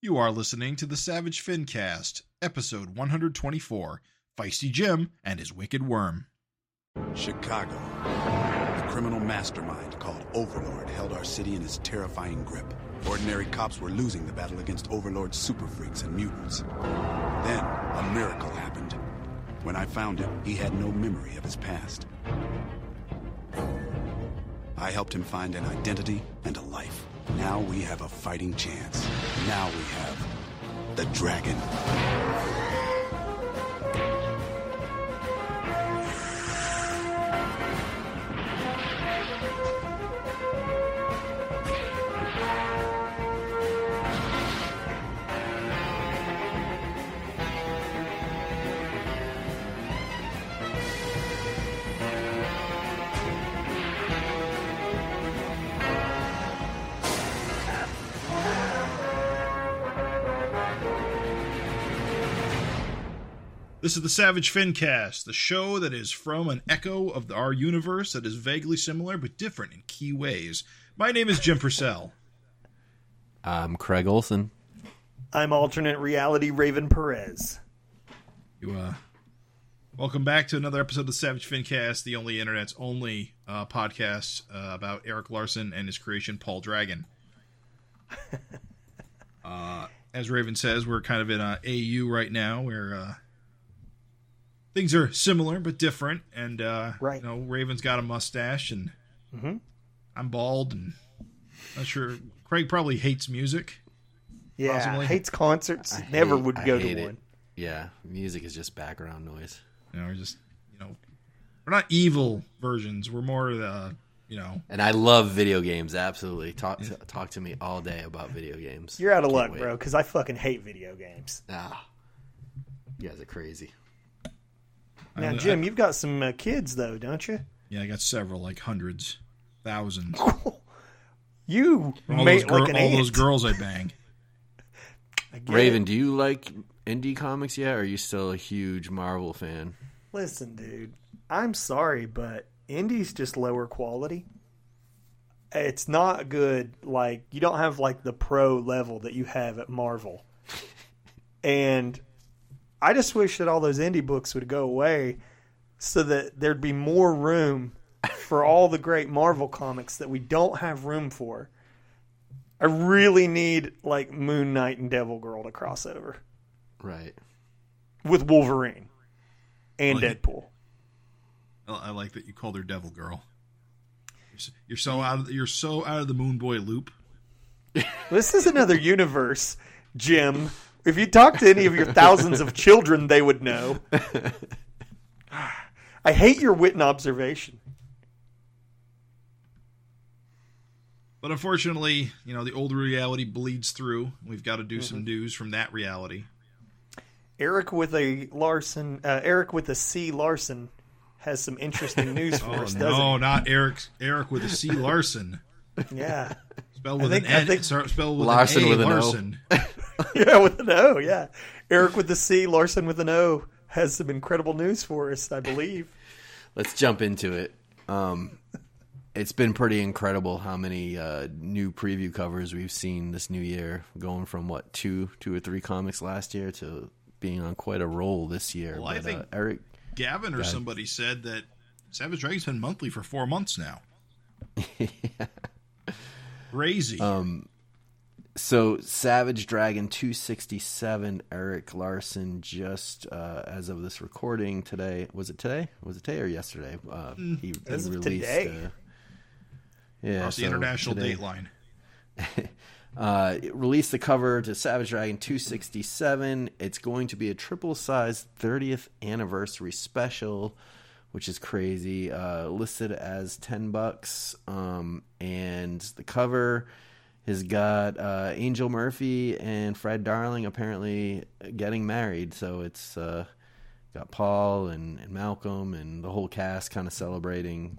You are listening to the Savage Fincast, episode 124, Feisty Jim and His Wicked Worm. Chicago. A criminal mastermind called Overlord held our city in his terrifying grip. Ordinary cops were losing the battle against Overlord's super freaks and mutants. Then, a miracle happened. When I found him, he had no memory of his past. I helped him find an identity and a life. Now we have a fighting chance. Now we have the dragon. This is the Savage Fincast, the show that is from an echo of our universe that is vaguely similar but different in key ways. My name is Jim Purcell. I'm Craig Olson. I'm alternate reality Raven Perez. Welcome back to another episode of the Savage Fincast, the only internet's only podcast about Erik Larsen and his creation, Paul Dragon. As Raven says, we're kind of in AU right now where... Things are similar but different, and right. You know, Raven's got a mustache, and I'm bald, and not sure. Craig probably hates music. Yeah, possibly. Hates concerts. I never would go to one. Yeah, music is just background noise. You know, we're just we're not evil versions. We're more And I love video games. Absolutely, talk to me all day about video games. You're out of luck, bro, because I fucking hate video games. Ah, you guys are crazy. Now, Jim, you've got some kids, though, don't you? Yeah, I got several, like hundreds, thousands. You made like an all those girls I bang. Raven, do you like indie comics yet, or are you still a huge Marvel fan? Listen, dude, I'm sorry, but indie's just lower quality. It's not good. Like, you don't have, like, the pro level that you have at Marvel. And... I just wish that all those indie books would go away so that there'd be more room for all the great Marvel comics that we don't have room for. I really need, like, Moon Knight and Devil Girl to cross over. Right. With Wolverine and Deadpool. I like that you called her Devil Girl. You're so out of the Moon Boy loop. This is another universe, Jim. If you talk to any of your thousands of children, they would know. I hate your wit and observation. But unfortunately, the old reality bleeds through. We've got to do some news from that reality. Erik with a C Larsen has some interesting news for us, doesn't he? No, not Erik with a C Larsen. Yeah. Spelled with Larsen with an O. Yeah, with an O, yeah. Erik with the C, Larsen with an O has some incredible news for us, I believe. Let's jump into it. It's been pretty incredible how many new preview covers we've seen this new year, going from, what, two or three comics last year to being on quite a roll this year. Well, I think Erik Gavin or somebody said that Savage Dragon's been monthly for 4 months now. Yeah. Crazy. So Savage Dragon 267, Erik Larsen, just as of this recording today. Was it today? Was it today or yesterday? He released today. Across the international dateline. Released the cover to Savage Dragon 267. It's going to be a triple-sized 30th anniversary special, which is crazy, listed as $10. And the cover has got Angel Murphy and Fred Darling apparently getting married. So it's got Paul and Malcolm and the whole cast kind of celebrating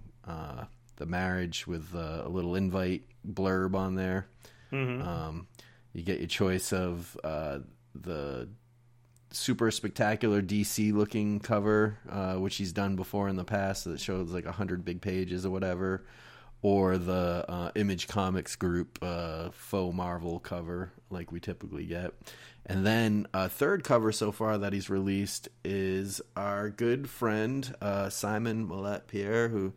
the marriage with a little invite blurb on there. Mm-hmm. You get your choice of the super spectacular DC looking cover, which he's done before in the past, that shows like 100 big pages or whatever, or the Image Comics Group faux Marvel cover like we typically get. And then a third cover so far that he's released is our good friend Simon Mallette-Pierre, who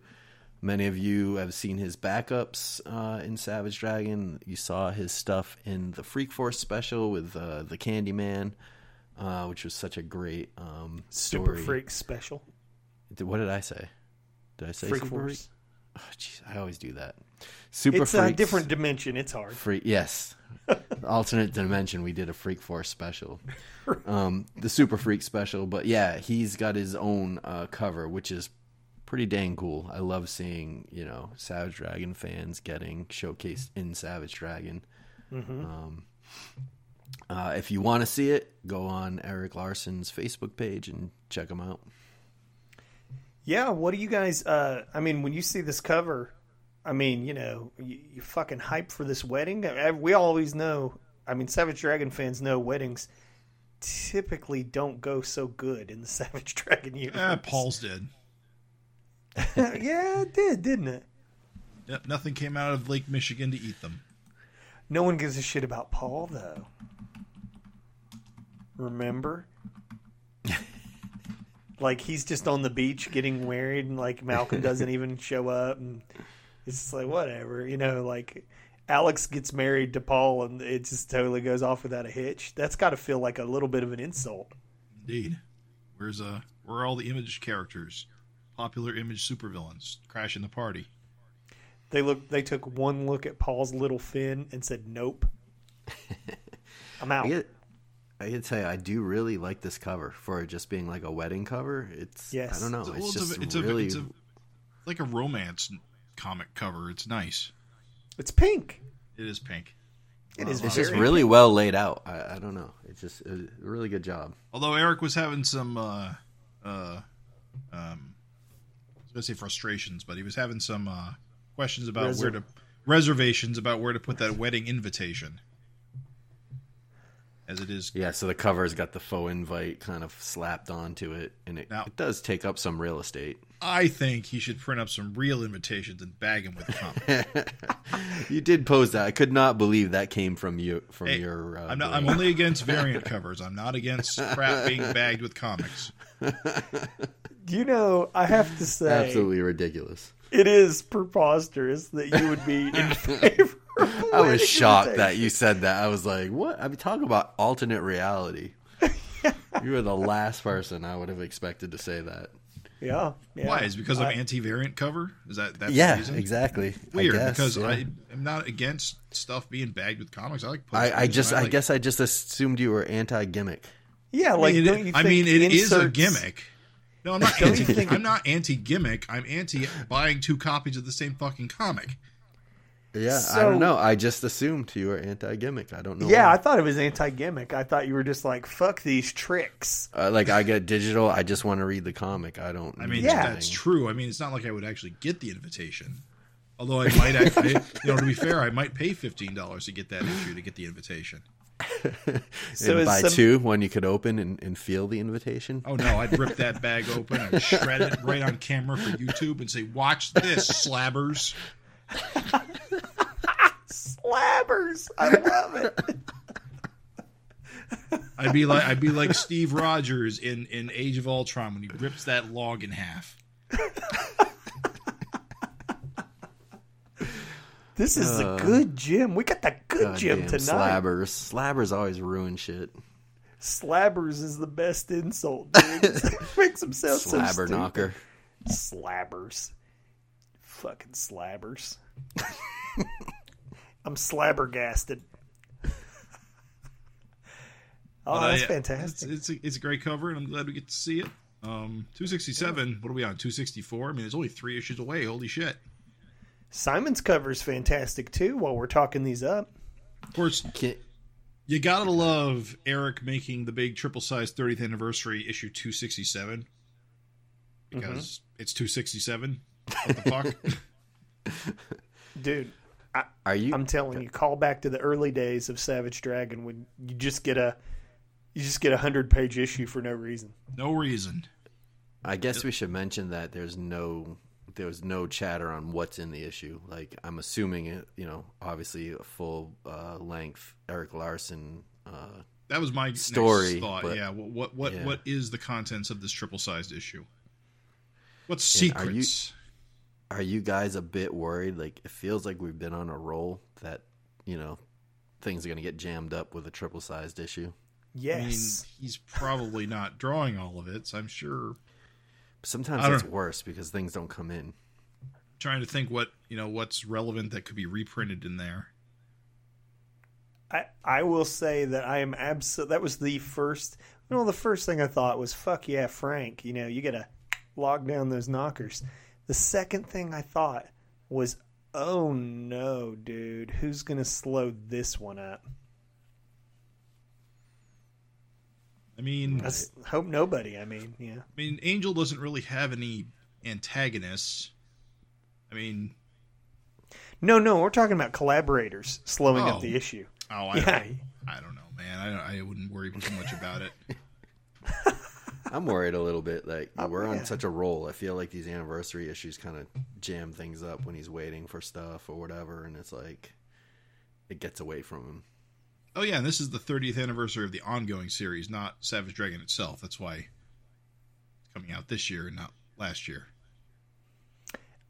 many of you have seen his backups in Savage Dragon. You saw his stuff in the Freak Force special with the Candy Man, which was such a great story. Super Freak special. What did I say? Did I say Freak Force? Oh, geez, I always do that. Super Freaks. It's a different dimension. It's hard. Yes. Alternate dimension. We did a Freak Force special. The Super Freak special. But yeah, he's got his own cover, which is pretty dang cool. I love seeing, you know, Savage Dragon fans getting showcased in Savage Dragon. Mm-hmm. If you want to see it, go on Erik Larsen's Facebook page and check him out. Yeah, what do you guys, I mean, when you see this cover, I mean, you know, you're fucking hyped for this wedding. We always know, I mean, Savage Dragon fans know weddings typically don't go so good in the Savage Dragon universe. Paul's did. Yeah, it did, didn't it? Yep, nothing came out of Lake Michigan to eat them. No one gives a shit about Paul, though. Remember? Like, he's just on the beach getting married, and, like, Malcolm doesn't even show up. And it's just like, whatever. You know, like, Alex gets married to Paul, and it just totally goes off without a hitch. That's got to feel like a little bit of an insult. Indeed. Where are all the Image characters? Popular Image supervillains crashing the party. They took one look at Paul's little fin and said, nope. I'm out. I can tell you, I do really like this cover for just being like a wedding cover. It's, yes. I don't know. It's just really... It's like a romance comic cover. It's nice. It's pink. It is pink. It is. It's just really well laid out. I don't know. It's just a really good job. Although Erik was having some, I was going to say frustrations, but he was having some questions about reservations about where to put that wedding invitation. As it is. Yeah, so the cover's got the faux invite kind of slapped onto it, and it does take up some real estate. I think he should print up some real invitations and bag them with the comic. You did pose that. I could not believe that came from you. I'm only against variant covers. I'm not against crap being bagged with comics. You know, I have to say... Absolutely ridiculous. It is preposterous that you would be in favor. I was shocked that you said that. I was like, what? I mean, talk about alternate reality. Yeah. You were the last person I would have expected to say that. Yeah. Why? Is it because I'm anti-variant cover? Is that's the reason? Yeah, exactly. Weird, because I'm not against stuff being bagged with comics. I like. I guess I just assumed you were anti-gimmick. Yeah, like, it is a gimmick. No, I'm not anti-gimmick. I'm not anti-gimmick. I'm anti-buying two copies of the same fucking comic. Yeah, so, I don't know. I just assumed you were anti-gimmick. I don't know. Yeah, why. I thought it was anti-gimmick. I thought you were just like, fuck these tricks. Like, I get digital. I just want to read the comic. I don't. I mean, that's true. I mean, it's not like I would actually get the invitation. Although I might actually, to be fair, I might pay $15 to get that issue, to get the invitation. So and buy two, one you could open and feel the invitation. Oh no, I'd rip that bag open. I'd shred it right on camera for YouTube and say, watch this, slabbers. Slabbers, I love it. I'd be like Steve Rogers in Age of Ultron when he rips that log in half. This is a good gym. We got the good gym tonight. Slabbers always ruin shit. Slabbers is the best insult, dude. It makes themselves so stupid. Slabber knocker. Slabbers. Fucking slabbers. I'm slabbergasted. Oh, that's fantastic. It's a great cover, and I'm glad we get to see it. 267, What are we on, 264? I mean, it's only 3 issues away. Holy shit. Simon's cover's fantastic, too, while we're talking these up. Of course, you gotta love Erik making the big triple-size 30th anniversary issue 267. Because it's 267. What the fuck? Dude, I'm telling you, call back to the early days of Savage Dragon when you just get a 100-page issue for no reason. I guess we should mention that there's no... there was no chatter on what's in the issue. Like, I'm assuming it, you know, obviously a full length Erik Larsen that was my story. Next thought. But, yeah, what is the contents of this triple sized issue? What secrets? Are you guys a bit worried? Like, it feels like we've been on a roll that, you know, things are going to get jammed up with a triple sized issue. Yes. I mean, he's probably not drawing all of it, so I'm sure. Sometimes it's worse because things don't come in. Trying to think what's relevant that could be reprinted in there. I will say that I am that was the first. The first thing I thought was, fuck yeah, Frank. You know, you gotta lock down those knockers. The second thing I thought was, oh no, dude, who's gonna slow this one up? I mean, I hope nobody. I mean, yeah. I mean, Angel doesn't really have any antagonists. I mean, no, we're talking about collaborators slowing up the issue. Oh, I don't know, man. I wouldn't worry too much about it. I'm worried a little bit. Like, we're on such a roll. I feel like these anniversary issues kind of jam things up when he's waiting for stuff or whatever, and it's like it gets away from him. Oh, yeah, and this is the 30th anniversary of the ongoing series, not Savage Dragon itself. That's why it's coming out this year and not last year.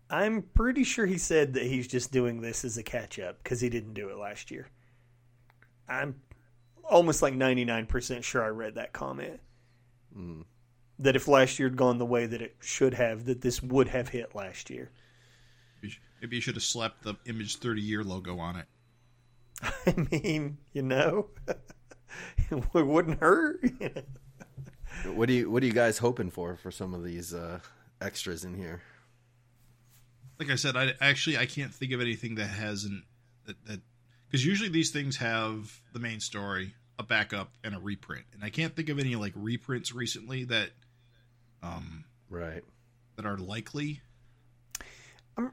I'm pretty sure he said that he's just doing this as a catch-up because he didn't do it last year. I'm almost like 99% sure I read that comment. Mm. That if last year had gone the way that it should have, that this would have hit last year. Maybe you should have slapped the Image 30-year logo on it. I mean, it wouldn't hurt. What are you guys hoping for some of these extras in here? Like I said, I can't think of anything that hasn't that because usually these things have the main story, a backup, and a reprint, and I can't think of any like reprints recently that that are likely.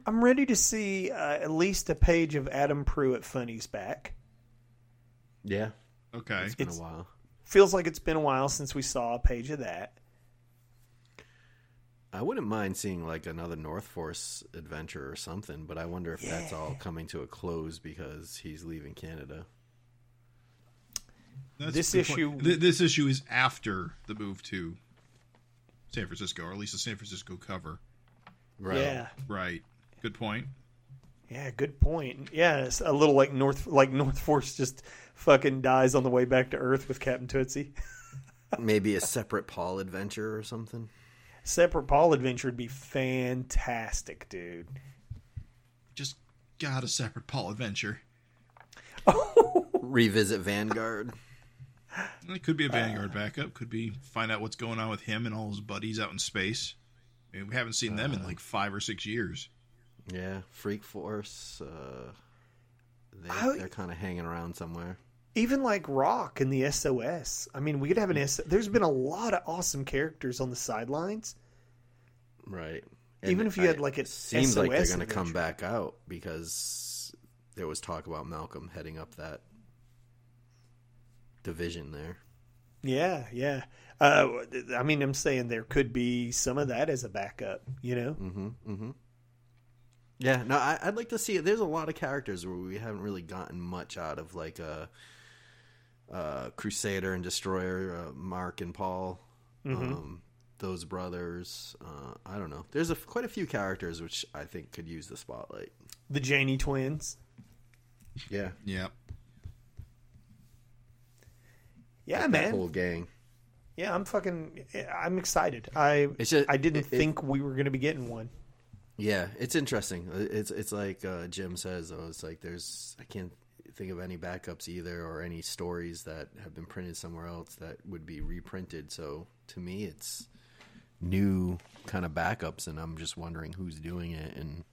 I'm ready to see at least a page of Adam Pruitt Funny's back. Yeah. Okay. It's been a while. Feels like it's been a while since we saw a page of that. I wouldn't mind seeing like another North Force adventure or something, but I wonder if that's all coming to a close because he's leaving Canada. This issue is after the move to San Francisco, or at least the San Francisco cover. Right. Yeah. Right. Good point. Yeah, good point. Yeah, it's a little like North Force just fucking dies on the way back to Earth with Captain Tootsie. Maybe a separate Paul adventure or something. Separate Paul adventure would be fantastic, dude. Just got a separate Paul adventure. Oh. Revisit Vanguard. It could be a Vanguard backup. Could be find out what's going on with him and all his buddies out in space. I mean, we haven't seen them in like 5 or 6 years. Yeah, Freak Force. They're kind of hanging around somewhere. Even like Rock in the SOS. I mean, we could have an SOS. There's been a lot of awesome characters on the sidelines. Right. And even if you had like an SOS. It seems like they're going to come back out because there was talk about Malcolm heading up that division there. Yeah, yeah. I mean, I'm saying there could be some of that as a backup, you know? Mm-hmm, mm-hmm. Yeah, no, I'd like to see it. There's a lot of characters where we haven't really gotten much out of, like Crusader and Destroyer, Mark and Paul, those brothers. I don't know. There's quite a few characters which I think could use the spotlight. The Janie twins. Yeah. Yeah. Yeah, like, man. That whole gang. Yeah, I'm excited. I didn't think we were going to be getting one. Yeah, it's interesting. It's like Jim says, though. It's like I can't think of any backups either or any stories that have been printed somewhere else that would be reprinted. So to me, it's new kind of backups, and I'm just wondering who's doing it and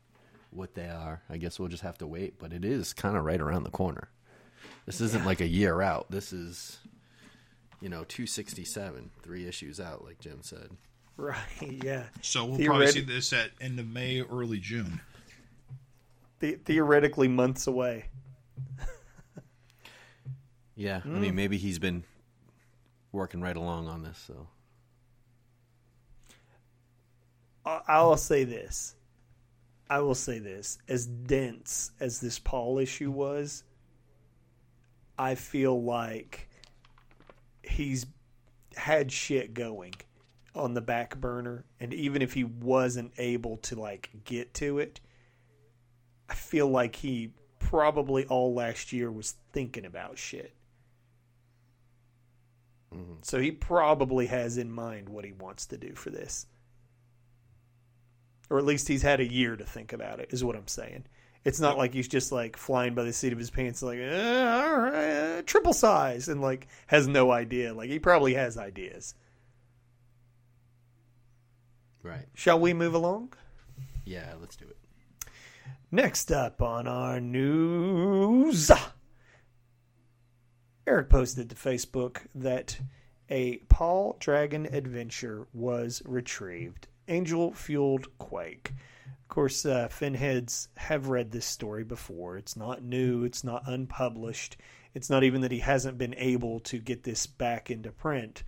what they are. I guess we'll just have to wait, but it is kind of right around the corner. This isn't like a year out. This is... 267, 3 issues out, like Jim said. Right, yeah. So we'll probably see this at end of May, early June. Theoretically, months away. Yeah, I mean, maybe he's been working right along on this. So I'll say this: I will say this, as dense as this Paul issue was, I feel like he's had shit going on the back burner, and even if he wasn't able to like get to it, I feel like he probably all last year was thinking about shit. Mm-hmm. So he probably has in mind what he wants to do for this. Or at least he's had a year to think about it, is what I'm saying. It's not like he's just like flying by the seat of his pants, like, all right, triple size, and like has no idea. Like, he probably has ideas. Right. Shall we move along? Yeah, let's do it. Next up on our news, Eric posted to Facebook that a Paul Dragon adventure was retrieved. Angel-fueled quake. Of course, Finheads have read this story before. It's not new. It's not unpublished. It's not even that he hasn't been able to get this back into print.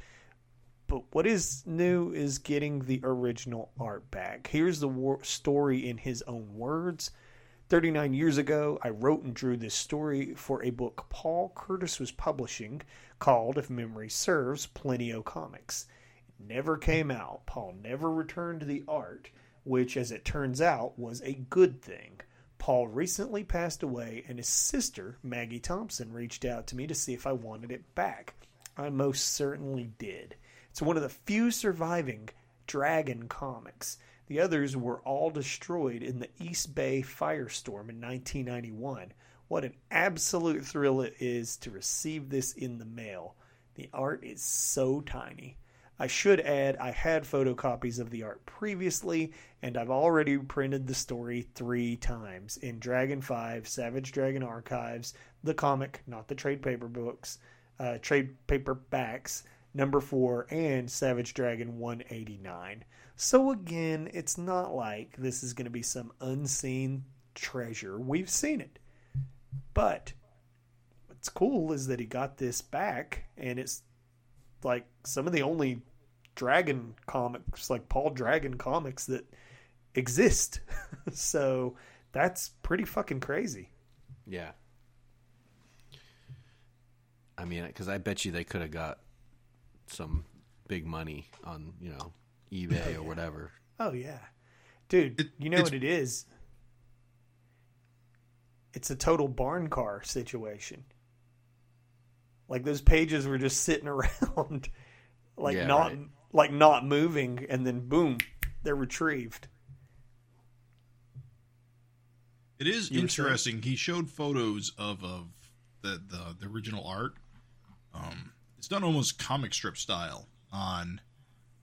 But what is new is getting the original art back. Here's the story in his own words. 39 years ago, I wrote and drew this story for a book Paul Curtis was publishing called, if memory serves, Plenio Comics. It never came out. Paul never returned the art, which, as it turns out, was a good thing. Paul recently passed away, and his sister, Maggie Thompson, reached out to me to see if I wanted it back. I most certainly did. It's one of the few surviving Dragon comics. The others were all destroyed in the East Bay firestorm in 1991. What an absolute thrill it is to receive this in the mail. The art is so tiny. I should add, I had photocopies of the art previously, and I've already printed the story 3 times in Dragon 5, Savage Dragon Archives, the comic, not the trade paper books, trade paperbacks, number 4, and Savage Dragon 189. So again, it's not like this is going to be some unseen treasure. We've seen it. But what's cool is that he got this back, and it's like some of the only Dragon comics, like Paul Dragon comics, that exist. So that's pretty fucking crazy. Yeah. I mean, because I bet you they could have got some big money on, you know, eBay or whatever. Oh yeah, dude. You know what it is? It's a total barn car situation. Like, those pages were just sitting around, like, yeah, not right. Like not moving, and then boom, they're retrieved. It is interesting. He showed photos of the original art. It's done almost comic strip style on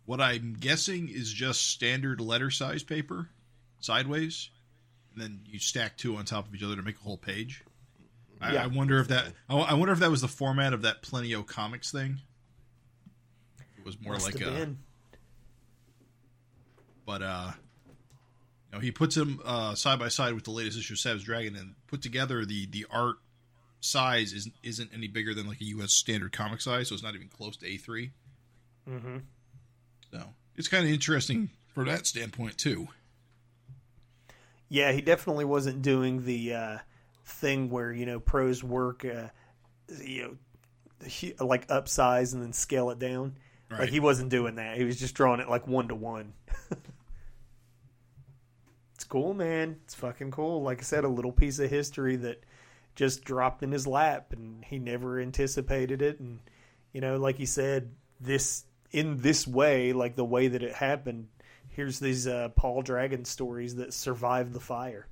what I'm guessing is just standard letter size paper, sideways, and then you stack 2 on top of each other to make a whole page. Yeah. I wonder if that. I wonder if that was the format of that Plenio Comics thing. It was more must like a. Been. But you know, he puts them side by side with the latest issue of Savage Dragon, and put together the art size isn't any bigger than like a U.S. standard comic size, so it's not even close to A3. Mm-hmm. So it's kind of interesting from that standpoint too. Yeah, he definitely wasn't doing the. Thing where, you know, pros work, you know, like upsize and then scale it down. Right. Like, he wasn't doing that. He was just drawing it like 1-to-1. It's cool, man. It's fucking cool. Like I said, a little piece of history that just dropped in his lap, and he never anticipated it. And, you know, like he said, in this way, like the way that it happened, here's these Paul Dragon stories that survived the fire.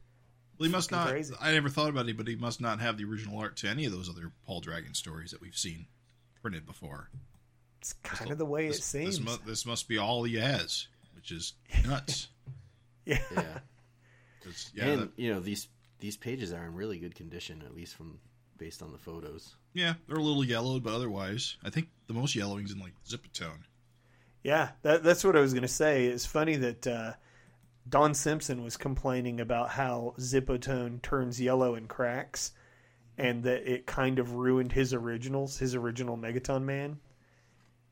Well, he must not. Crazy. I never thought about it, but he must not have the original art to any of those other Paul Dragon stories that we've seen printed before. It's kind of the way it seems. This must be all he has, which is nuts. Yeah. Yeah. And you know, these pages are in really good condition, at least from based on the photos. Yeah, they're a little yellowed, but otherwise, I think the most yellowing's in like Zipatone. Yeah, that's what I was gonna say. It's funny that. Don Simpson was complaining about how Zipotone turns yellow and cracks, and that it kind of ruined his originals, his original Megaton Man.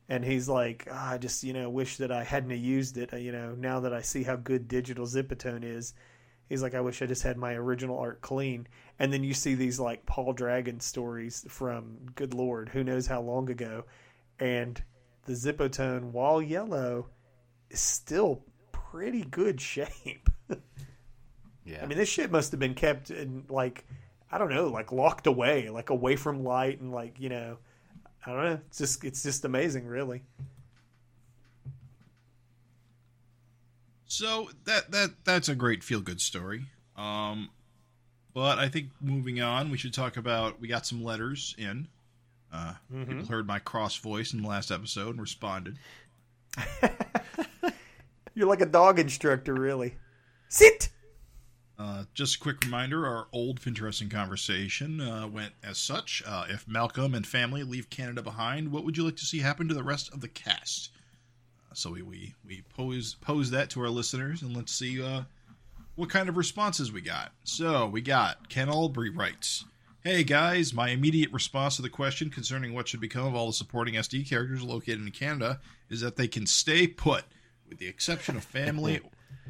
And he's like, I just, you know, wish that I hadn't used it. You know, now that I see how good digital Zipotone is, He's like, I wish I just had my original art clean. And then you see these like Paul Dragon stories from, good Lord, who knows how long ago. And the Zippo-tone, while yellow, is still pretty good shape. Yeah. I mean, this shit must have been kept in, like, I don't know, like locked away, like away from light, and like, you know, I don't know. It's just amazing, really. So that's a great feel-good story. But I think moving on, we should talk about, we got some letters in. People heard my cross voice in the last episode and responded. You're like a dog instructor, really. Sit! Just a quick reminder, our old Finteresting conversation went as such. If Malcolm and family leave Canada behind, what would you like to see happen to the rest of the cast? So we pose that to our listeners, and let's see what kind of responses we got. So we got Ken Albury writes, "Hey guys, my immediate response to the question concerning what should become of all the supporting SD characters located in Canada is that they can stay put, with the exception of family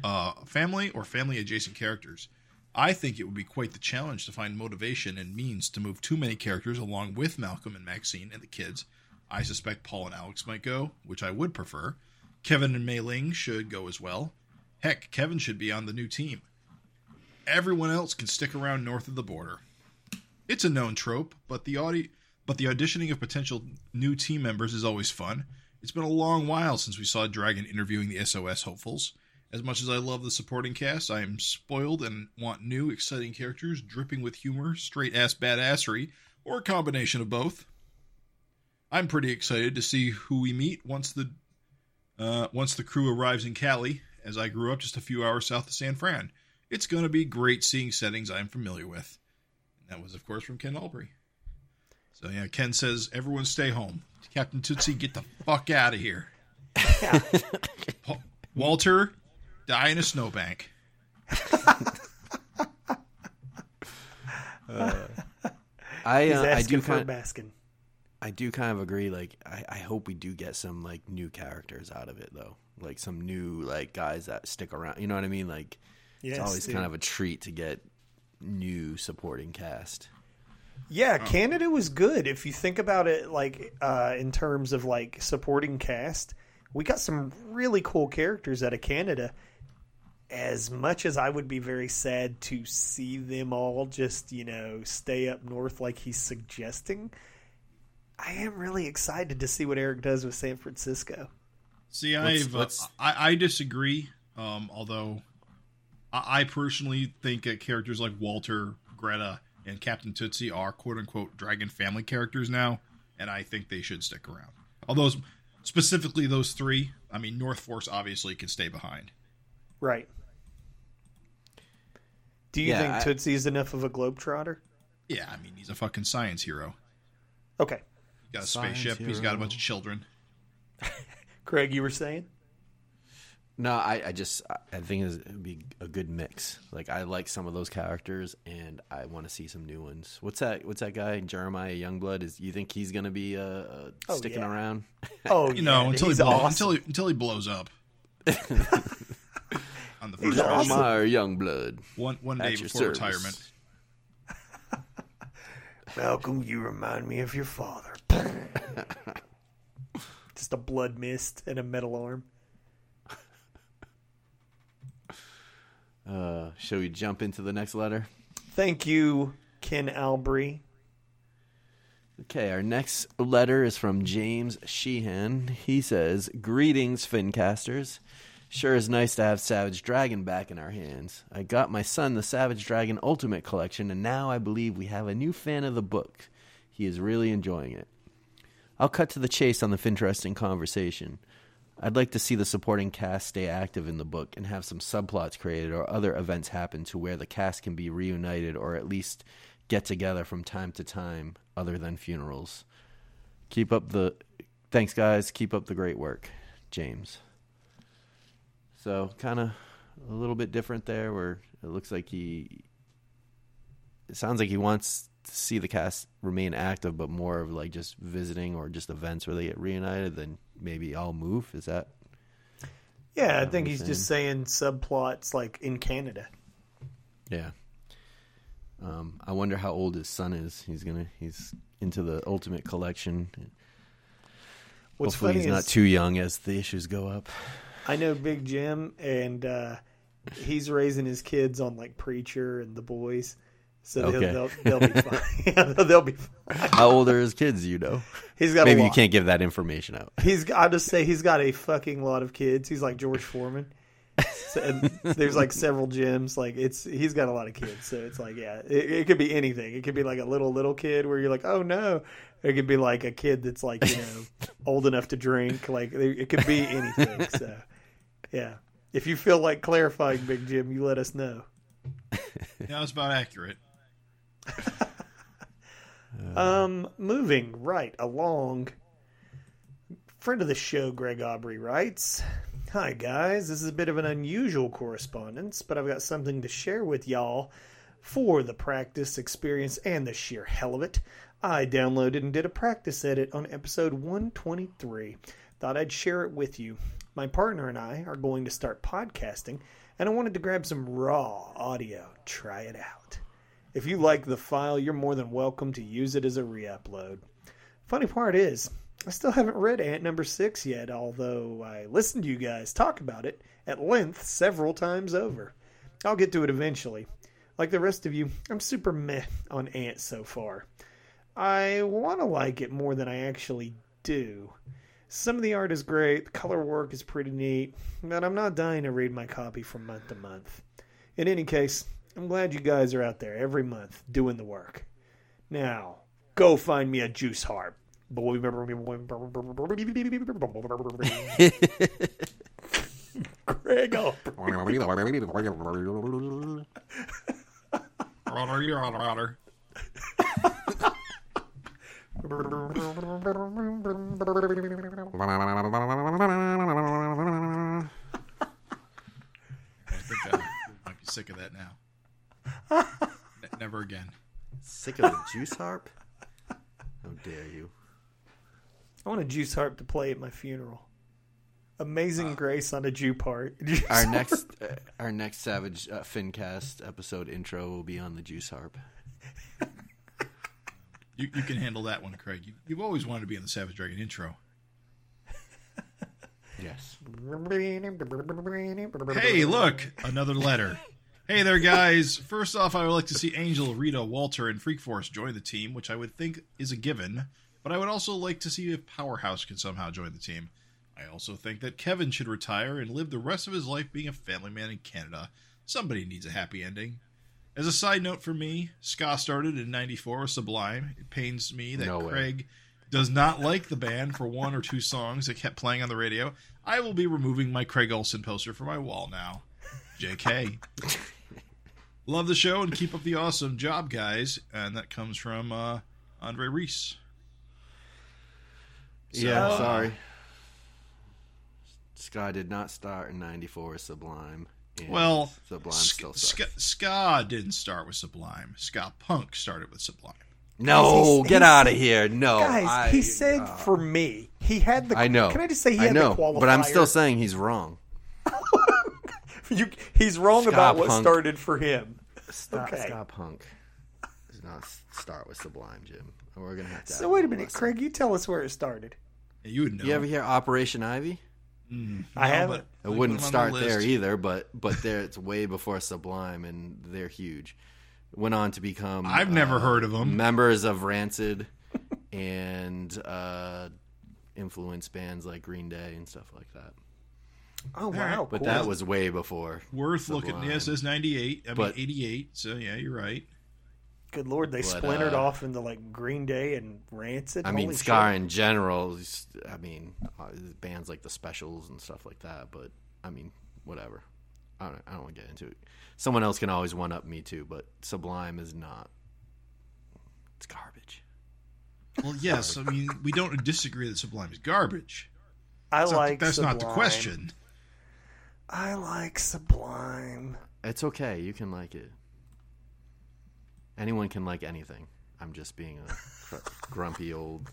or family-adjacent characters. I think it would be quite the challenge to find motivation and means to move too many characters along with Malcolm and Maxine and the kids. I suspect Paul and Alex might go, which I would prefer. Kevin and Mei Ling should go as well. Heck, Kevin should be on the new team. Everyone else can stick around north of the border. It's a known trope, but the auditioning of potential new team members is always fun. It's been a long while since we saw Dragon interviewing the SOS hopefuls. As much as I love the supporting cast, I am spoiled and want new, exciting characters dripping with humor, straight-ass badassery, or a combination of both. I'm pretty excited to see who we meet once the crew arrives in Cali, as I grew up just a few hours south of San Fran. It's going to be great seeing settings I'm familiar with." And that was, of course, from Ken Albury. So, yeah, Ken says, "Everyone stay home. Captain Tootsie, get the fuck out of here. Walter... die in a snowbank." I do kind of agree. Like, I hope we do get some like new characters out of it, though. Like some new like guys that stick around. You know what I mean? Like, yes, it's always kind of a treat to get new supporting cast. Yeah, Canada was good if you think about it. Like in terms of like supporting cast, we got some really cool characters out of Canada. As much as I would be very sad to see them all just, you know, stay up north like he's suggesting, I am really excited to see what Erik does with San Francisco. See, I disagree, although I personally think that characters like Walter, Greta, and Captain Tootsie are quote-unquote Dragon family characters now, and I think they should stick around. Although, specifically those three, I mean, North Force obviously can stay behind. Right. Do you think Tootsie's enough of a globetrotter? Yeah, I mean, he's a fucking science hero. Okay. He's got a spaceship. He's got a bunch of children. Craig, you were saying? No, I think it would be a good mix. Like, I like some of those characters, and I want to see some new ones. What's that guy, Jeremiah Youngblood? You think he's going to be sticking around? Oh, you know, until he blows up. On the first Jeremiah Youngblood. One day before retirement. Malcolm, you remind me of your father. Just a blood mist and a metal arm. Shall we jump into the next letter? Thank you, Ken Albury. Okay, our next letter is from James Sheehan. He says, "Greetings, Fincasters. Sure is nice to have Savage Dragon back in our hands. I got my son the Savage Dragon Ultimate Collection, and now I believe we have a new fan of the book. He is really enjoying it. I'll cut to the chase on the Finteresting conversation. I'd like to see the supporting cast stay active in the book and have some subplots created or other events happen to where the cast can be reunited or at least get together from time to time other than funerals. Thanks, guys. Keep up the great work. James." So kind of a little bit different there, where it looks like it sounds like he wants to see the cast remain active, but more of like just visiting or just events where they get reunited, then maybe I'll move. Is that? Yeah, I think he's just saying subplots like in Canada. Yeah. I wonder how old his son is. He's into the Ultimate Collection. What's Hopefully funny he's not too young as the issues go up. I know Big Jim, and he's raising his kids on like Preacher and The Boys, so they'll be fine. Yeah, they'll be fine. How old are his kids? You know, he's got. Maybe you can't give that information out. I'll just say he's got a fucking lot of kids. He's like George Foreman. So, there's like several gyms. Like he's got a lot of kids, so it's like it could be anything. It could be like a little kid where you're like, oh no. It could be like a kid that's like, you know, old enough to drink. Like it could be anything. So yeah, if you feel like clarifying, Big Jim, you let us know. That was about accurate. Moving right along. Friend of the show, Greg Aubrey writes, "Hi guys, this is a bit of an unusual correspondence, but I've got something to share with y'all for the practice, experience, and the sheer hell of it. I downloaded and did a practice edit on episode 123. Thought I'd share it with you. My partner and I are going to start podcasting, and I wanted to grab some raw audio. Try it out. If you like the file, you're more than welcome to use it as a re-upload. Funny part is, I still haven't read Ant Number 6 yet, although I listened to you guys talk about it at length several times over. I'll get to it eventually. Like the rest of you, I'm super meh on Ant so far. I want to like it more than I actually do. Some of the art is great, the color work is pretty neat, but I'm not dying to read my copy from month to month. In any case, I'm glad you guys are out there every month doing the work. Now, go find me a juice harp. Boy, Greg Aubrey." I think I might be sick of that now. Never again. Sick of the juice harp? How dare you? I want a juice harp to play at my funeral. Amazing Grace on a Jew part. Our next Savage Fincast episode intro will be on the juice harp. You can handle that one, Craig. You've always wanted to be in the Savage Dragon intro. Yes. Hey, look, another letter. Hey there, guys. First off, I would like to see Angel, Rita, Walter, and Freak Force join the team, which I would think is a given. But I would also like to see if Powerhouse can somehow join the team. I also think that Kevin should retire and live the rest of his life being a family man in Canada. Somebody needs a happy ending. As a side note for me, ska started in '94 with Sublime. It pains me that Craig does not like the band for one or two songs that kept playing on the radio. I will be removing my Craig Olson poster from my wall now. JK. Love the show and keep up the awesome job, guys. And that comes from Andre Reese. So, yeah, sorry. Ska did not start in '94 with Sublime. Well, Ska didn't start with Sublime. Ska Punk started with Sublime. No, guys, get out of here. No. Guys, he said for me. He had the... I know. Can I just say he had the qualifier? But I'm still saying he's wrong. He's wrong about what started for him. Ska Punk does not start with Sublime, Jim. We're going to have to... So wait a minute, Craig. You tell us where it started. Yeah, you would know. You ever hear Operation Ivy? I haven't. It wouldn't start there either, but there it's way before Sublime, and they're huge. Went on to become... I've never heard of them. Members of Rancid and influence bands like Green Day and stuff like that. Oh, wow. But that was way before Sublime. Looking. Yeah, it says 98. I mean, 88. So, yeah, you're right. Good Lord, they splintered off into, like, Green Day and Rancid. I mean, Scar in general, I mean, bands like The Specials and stuff like that, but, I mean, whatever. I don't want to get into it. Someone else can always one-up me, too, but Sublime is not. It's garbage. Well, yes, I mean, we don't disagree that Sublime is garbage. That's Sublime. That's not the question. I like Sublime. It's okay. You can like it. Anyone can like anything. I'm just being a grumpy old...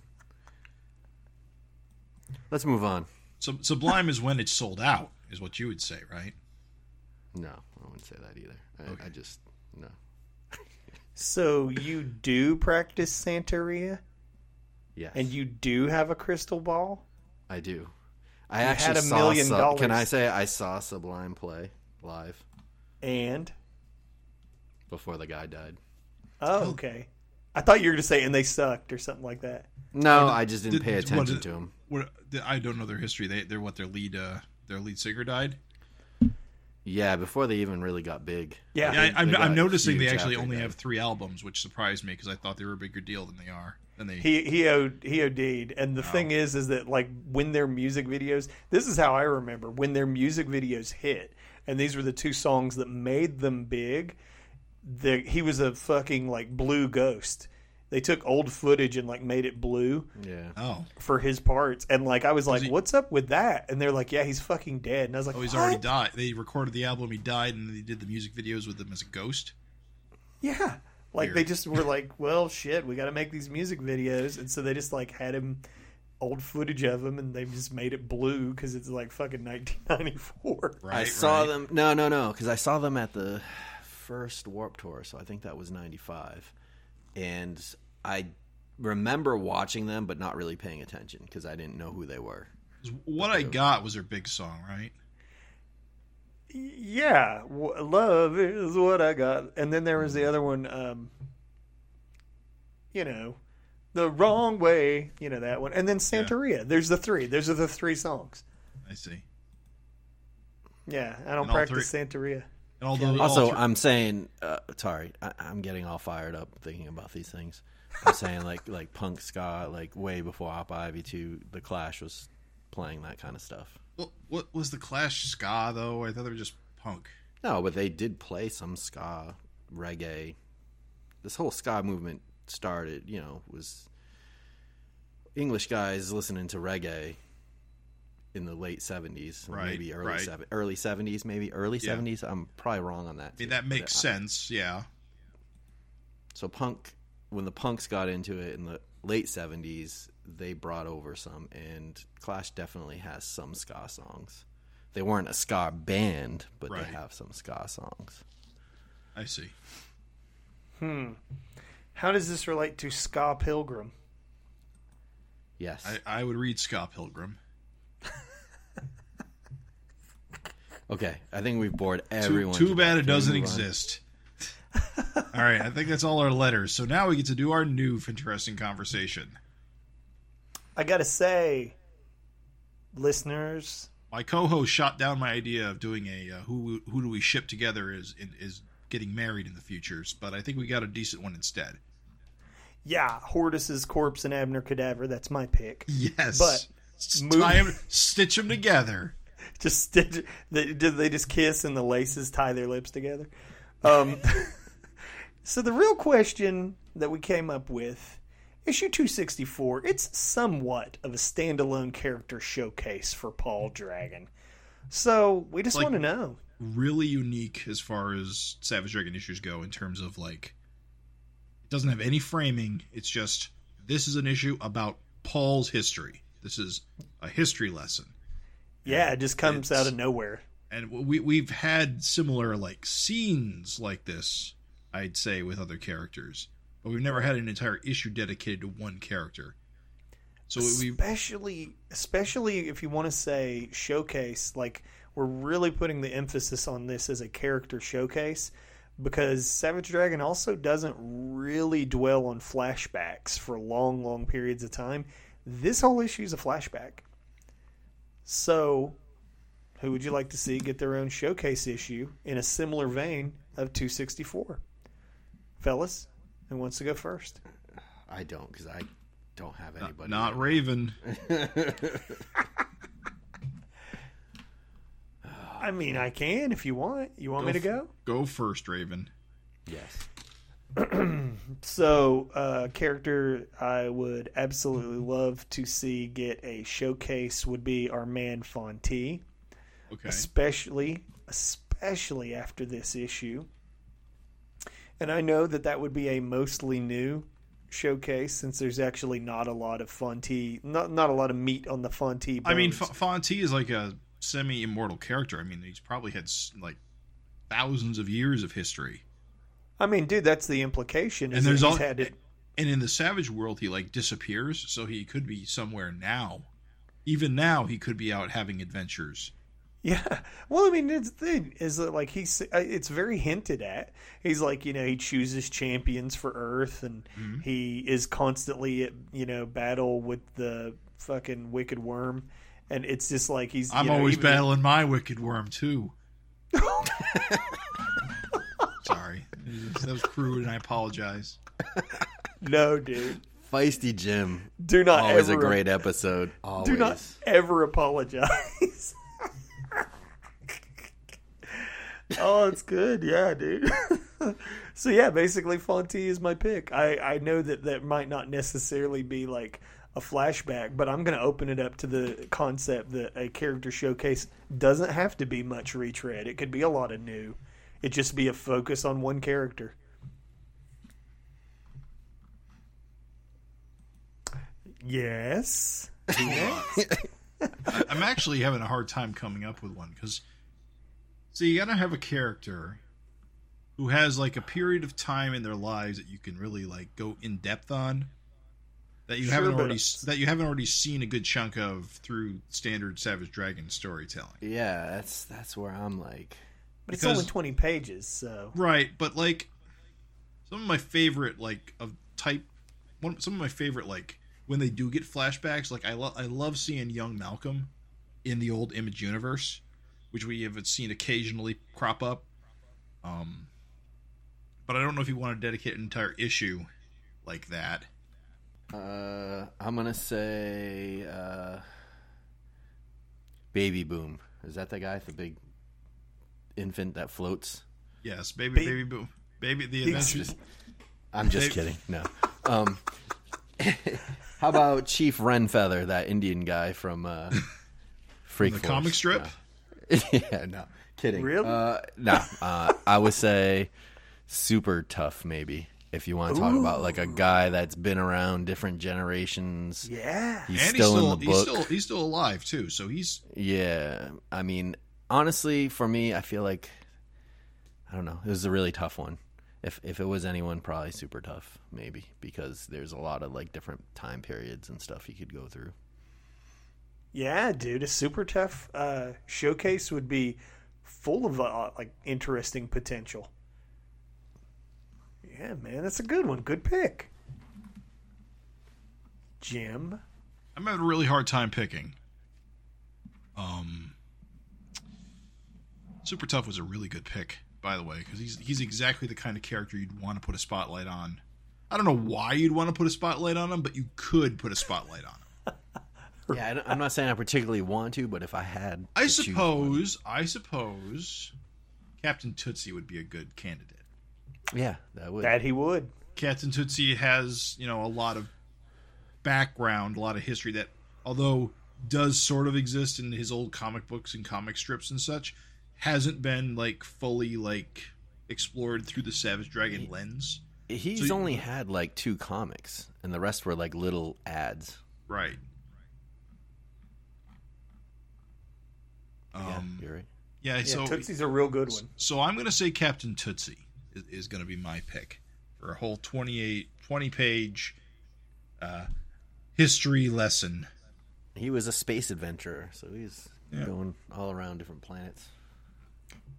Let's move on. So, Sublime is when it's sold out, is what you would say, right? No, I wouldn't say that either. I just No. So you do practice Santeria? Yes. And you do have a crystal ball? I do. I actually had $1 million. Can I say I saw Sublime play live? And? Before the guy died. Oh, okay. I thought you were going to say, and they sucked or something like that. No, I just didn't pay attention to them. I don't know their history. Their lead singer died? Yeah, before they even really got big. Yeah, I'm noticing they actually only have 3 albums, which surprised me because I thought they were a bigger deal than they are. He OD'd, and the thing is that like when their music videos, this is how I remember when their music videos hit, and these were the 2 songs that made them big. He was a fucking like blue ghost. They took old footage and like made it blue. Yeah. Oh. For his parts. And like I was like, what's up with that? And they're like, yeah, he's fucking dead. And I was like, oh, he's already died. They recorded the album, he died, and they did the music videos with him as a ghost. Yeah. Like weird. They just were like, well shit, we gotta make these music videos, and so they just like had him old footage of him and they just made it blue because it's like fucking 1994. Right. I saw them because I saw them at the first Warp Tour, so I think that was 95. And I remember watching them, but not really paying attention because I didn't know who they were. What I got was their big song, right? Yeah, Love Is What I Got. And then there was the other one, The Wrong Way, that one. And then Santeria. Yeah. There's the 3. Those are the 3 songs. I see. Yeah, I don't practice Santeria. I'm saying, sorry, I'm getting all fired up thinking about these things. I'm saying like punk ska, like way before Op Ivy 2, The Clash was playing that kind of stuff. Well, what was The Clash ska though? I thought they were just punk. No, but they did play some ska, reggae. This whole ska movement started, was English guys listening to reggae in the late 70s, right, maybe early 70s, maybe early 70s. I'm probably wrong on that. I mean, that makes sense, yeah. So punk, when the punks got into it in the late 70s, they brought over some, and Clash definitely has some ska songs. They weren't a ska band, but they have some ska songs. I see. How does this relate to Ska Pilgrim? Yes. I would read Ska Pilgrim. Okay, I think we've bored everyone. Too bad it doesn't exist. All right, I think that's all our letters. So now we get to do our new interesting conversation. I gotta say, listeners, my co-host shot down my idea of doing a who do we ship together is getting married in the futures, but I think we got a decent one instead. Yeah, Hortus's corpse and Abner Cadaver. That's my pick. Yes, but stitch them together. Just stitch. They just kiss and the laces tie their lips together. So the real question that we came up with, issue 264, it's somewhat of a standalone character showcase for Paul Dragon. So we just want to know. Really unique as far as Savage Dragon issues go in terms of it doesn't have any framing. It's just this is an issue about Paul's history. This is a history lesson. Yeah, it just comes out of nowhere. And we've had similar scenes like this, I'd say, with other characters, but we've never had an entire issue dedicated to one character. So especially if you want to say showcase, we're really putting the emphasis on this as a character showcase, because Savage Dragon also doesn't really dwell on flashbacks for long, long periods of time. This whole issue is a flashback. So, who would you like to see get their own showcase issue in a similar vein of 264? Fellas, who wants to go first? I don't, because I don't have anybody. Not Raven. I mean, I can if you want. You want me to go? Go first, Raven. Yes. So, character I would absolutely love to see get a showcase would be our man Fonte. Okay. Especially after this issue. And I know that would be a mostly new showcase, since there's actually not a lot of Fonte, not a lot of meat on the Fonte bones. I mean, Fonte is like a semi-immortal character. I mean, he's probably had thousands of years of history. I mean, dude, that's the implication. And there's all, and in the Savage world, he like disappears, so he could be somewhere now. Even now, he could be out having adventures. Yeah, well, I mean, it's the thing is that like it's very hinted at. He's like, you know, he chooses champions for Earth, and mm-hmm. he is constantly at, you know, battle with the fucking Wicked Worm, and it's just like he's. I'm always battling my Wicked Worm too. Sorry, that was crude, and I apologize. No, dude. Feisty Jim. Do not always ever, a great episode. Always. Do not ever apologize. Oh, it's good. Yeah, dude. So, yeah, basically Fonte is my pick. I know that that might not necessarily be like a flashback, but I'm going to open it up to the concept that a character showcase doesn't have to be much retread. It could be a lot of new. It just be a focus on one character. Yes. Yes. I'm actually having a hard time coming up with one because... So you gotta have a character who has like a period of time in their lives that you can really like go in depth on that you haven't already seen a good chunk of through standard Savage Dragon storytelling. Yeah, that's where I'm like, but it's only 20 pages, so right. But like some of my favorite like of type one, some of my favorite like when they do get flashbacks, like I love seeing young Malcolm in the old Image universe, which we have seen occasionally crop up. But I don't know if you want to dedicate an entire issue like that. I'm going to say Baby Boom. Is that the guy with the big infant that floats? Yes, Baby Boom. Baby the Adventures. I'm just kidding. No. How about Chief Renfeather, that Indian guy from Freak Force? The comic strip? Yeah. Yeah, no, kidding. Really? I would say Super Tough, maybe, if you want to talk about like a guy that's been around different generations. Yeah, he's still in the book. He's still alive too, so he's. Yeah, I mean, honestly, for me, I feel like I don't know. It was a really tough one. If it was anyone, probably Super Tough, maybe, because there's a lot of like different time periods and stuff you could go through. Yeah, dude, a Super Tough showcase would be full of like interesting potential. Yeah, man, that's a good one. Good pick, Jim. I'm having a really hard time picking. Super Tough was a really good pick, by the way, because he's exactly the kind of character you'd want to put a spotlight on. I don't know why you'd want to put a spotlight on him, but you could put a spotlight on him. Yeah, I'm not saying I particularly want to, but if I had, I suppose, Captain Tootsie would be a good candidate. Yeah, that would. That he would. Captain Tootsie has, you know, a lot of background, a lot of history that, although does sort of exist in his old comic books and comic strips and such, hasn't been like fully like explored through the Savage Dragon lens. He's only had like 2 comics, and the rest were like little ads. Right. Yeah, you're right. Yeah, so Tootsie's a real good one. So I'm going to say Captain Tootsie is going to be my pick for a whole 20-page history lesson. He was a space adventurer, so he's going all around different planets.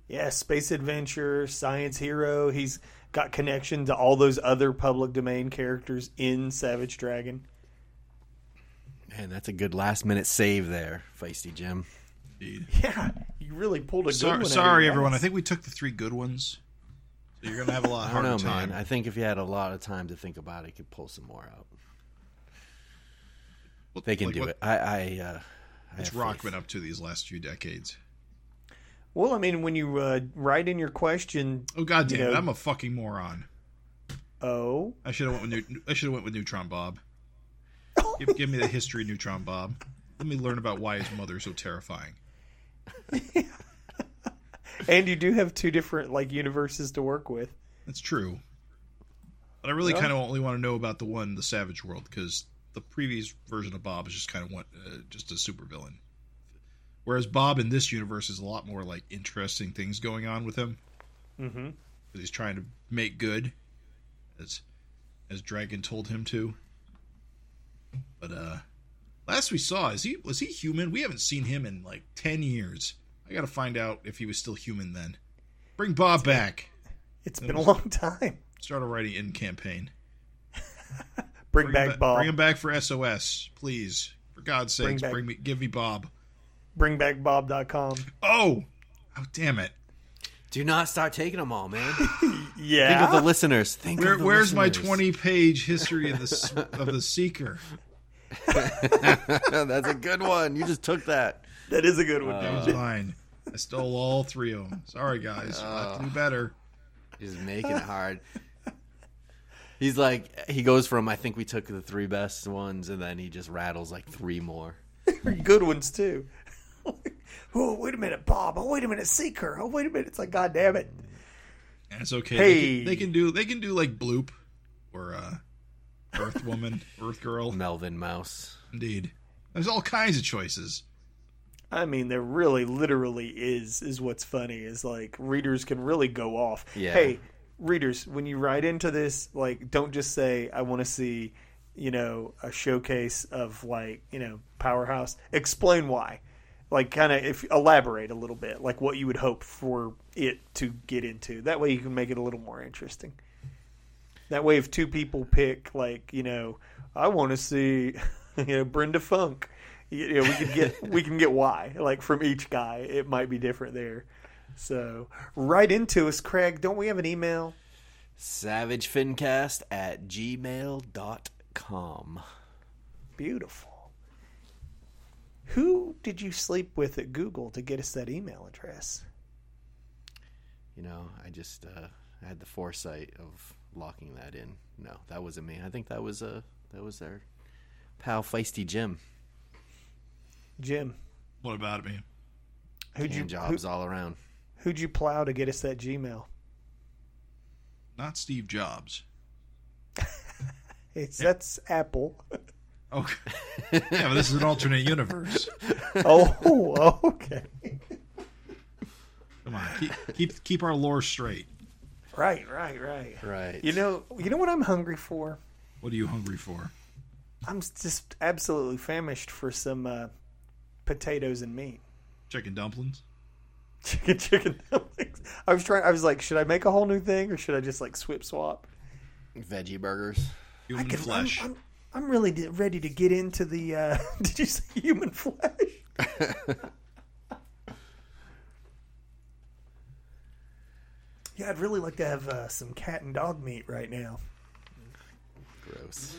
Yeah, space adventure, science hero. He's got connection to all those other public domain characters in Savage Dragon. Man, that's a good last-minute save there, Feisty Jim. Indeed. Yeah, you really pulled a good one. Sorry, everyone. I think we took the 3 good ones. So you're going to have a lot harder time. Man. I think if you had a lot of time to think about it, you could pull some more out. Well, they can do it. What's Rock been up to these last few decades? Well, I mean, when you write in your question... Oh, God damn it. I'm a fucking moron. Oh? I should have went with Neutron Bob. Give me the history of Neutron Bob. Let me learn about why his mother is so terrifying. And you do have 2 different like universes to work with. That's true. But I really kind of only want to know about the one, the Savage World, because the previous version of Bob is just kind of just a supervillain. Whereas Bob in this universe is a lot more like interesting things going on with him. Mm-hmm. that he's trying to make good, as Dragon told him to. But last we saw, was he human? We haven't seen him in like 10 years. I gotta find out if he was still human then. Bring Bob back. It's been a long time. Start already in campaign. Bring back Bob. Bring him back for SOS, please. For God's sakes, give me Bob. Bringbackbob.com. Oh, damn it. Do not start taking them all, man. Yeah. Think of the listeners. Where's my 20-page history of the Seeker? That's a good one. You just took that. That is a good one. That was mine. I stole all three of them. Sorry, guys. I'll have to do better. He's making it hard. He's like, he goes from, I think we took the three best ones, and then he just rattles like three more. Good ones, too. Oh, wait a minute, Bob. Oh, wait a minute, Seeker. Oh, wait a minute. It's like, God damn it. That's okay. Hey. They can do like Bloop or Earth Woman, Earth Girl. Melvin Mouse. Indeed. There's all kinds of choices. I mean, there really literally is what's funny is like readers can really go off. Yeah. Hey, readers, when you write into this, like, don't just say, I want to see, you know, a showcase of like, you know, Powerhouse. Explain why. Like, kind of elaborate a little bit, like what you would hope for it to get into. That way you can make it a little more interesting. That way if two people pick, like, you know, I want to see, you know, Brenda Funk. You know, we can get why, like, from each guy. It might be different there. So right into us, Craig. Don't we have an email? SavageFincast@gmail.com. Beautiful. Who did you sleep with at Google to get us that email address? You know, I just had the foresight of locking that in. No, that wasn't me. I think that was their pal, Feisty Jim. Jim, what about me? Who'd you plow to get us that Gmail? Not Steve Jobs. That's Apple. Okay. Yeah, but this is an alternate universe. Oh, okay. Come on, keep our lore straight. Right. You know what I'm hungry for? What are you hungry for? I'm just absolutely famished for some. Potatoes and meat. Chicken dumplings? Chicken dumplings. I was like, should I make a whole new thing or should I just like swap? Veggie burgers. Human flesh. I'm really ready to get into the, did you say human flesh? Yeah, I'd really like to have some cat and dog meat right now. Gross.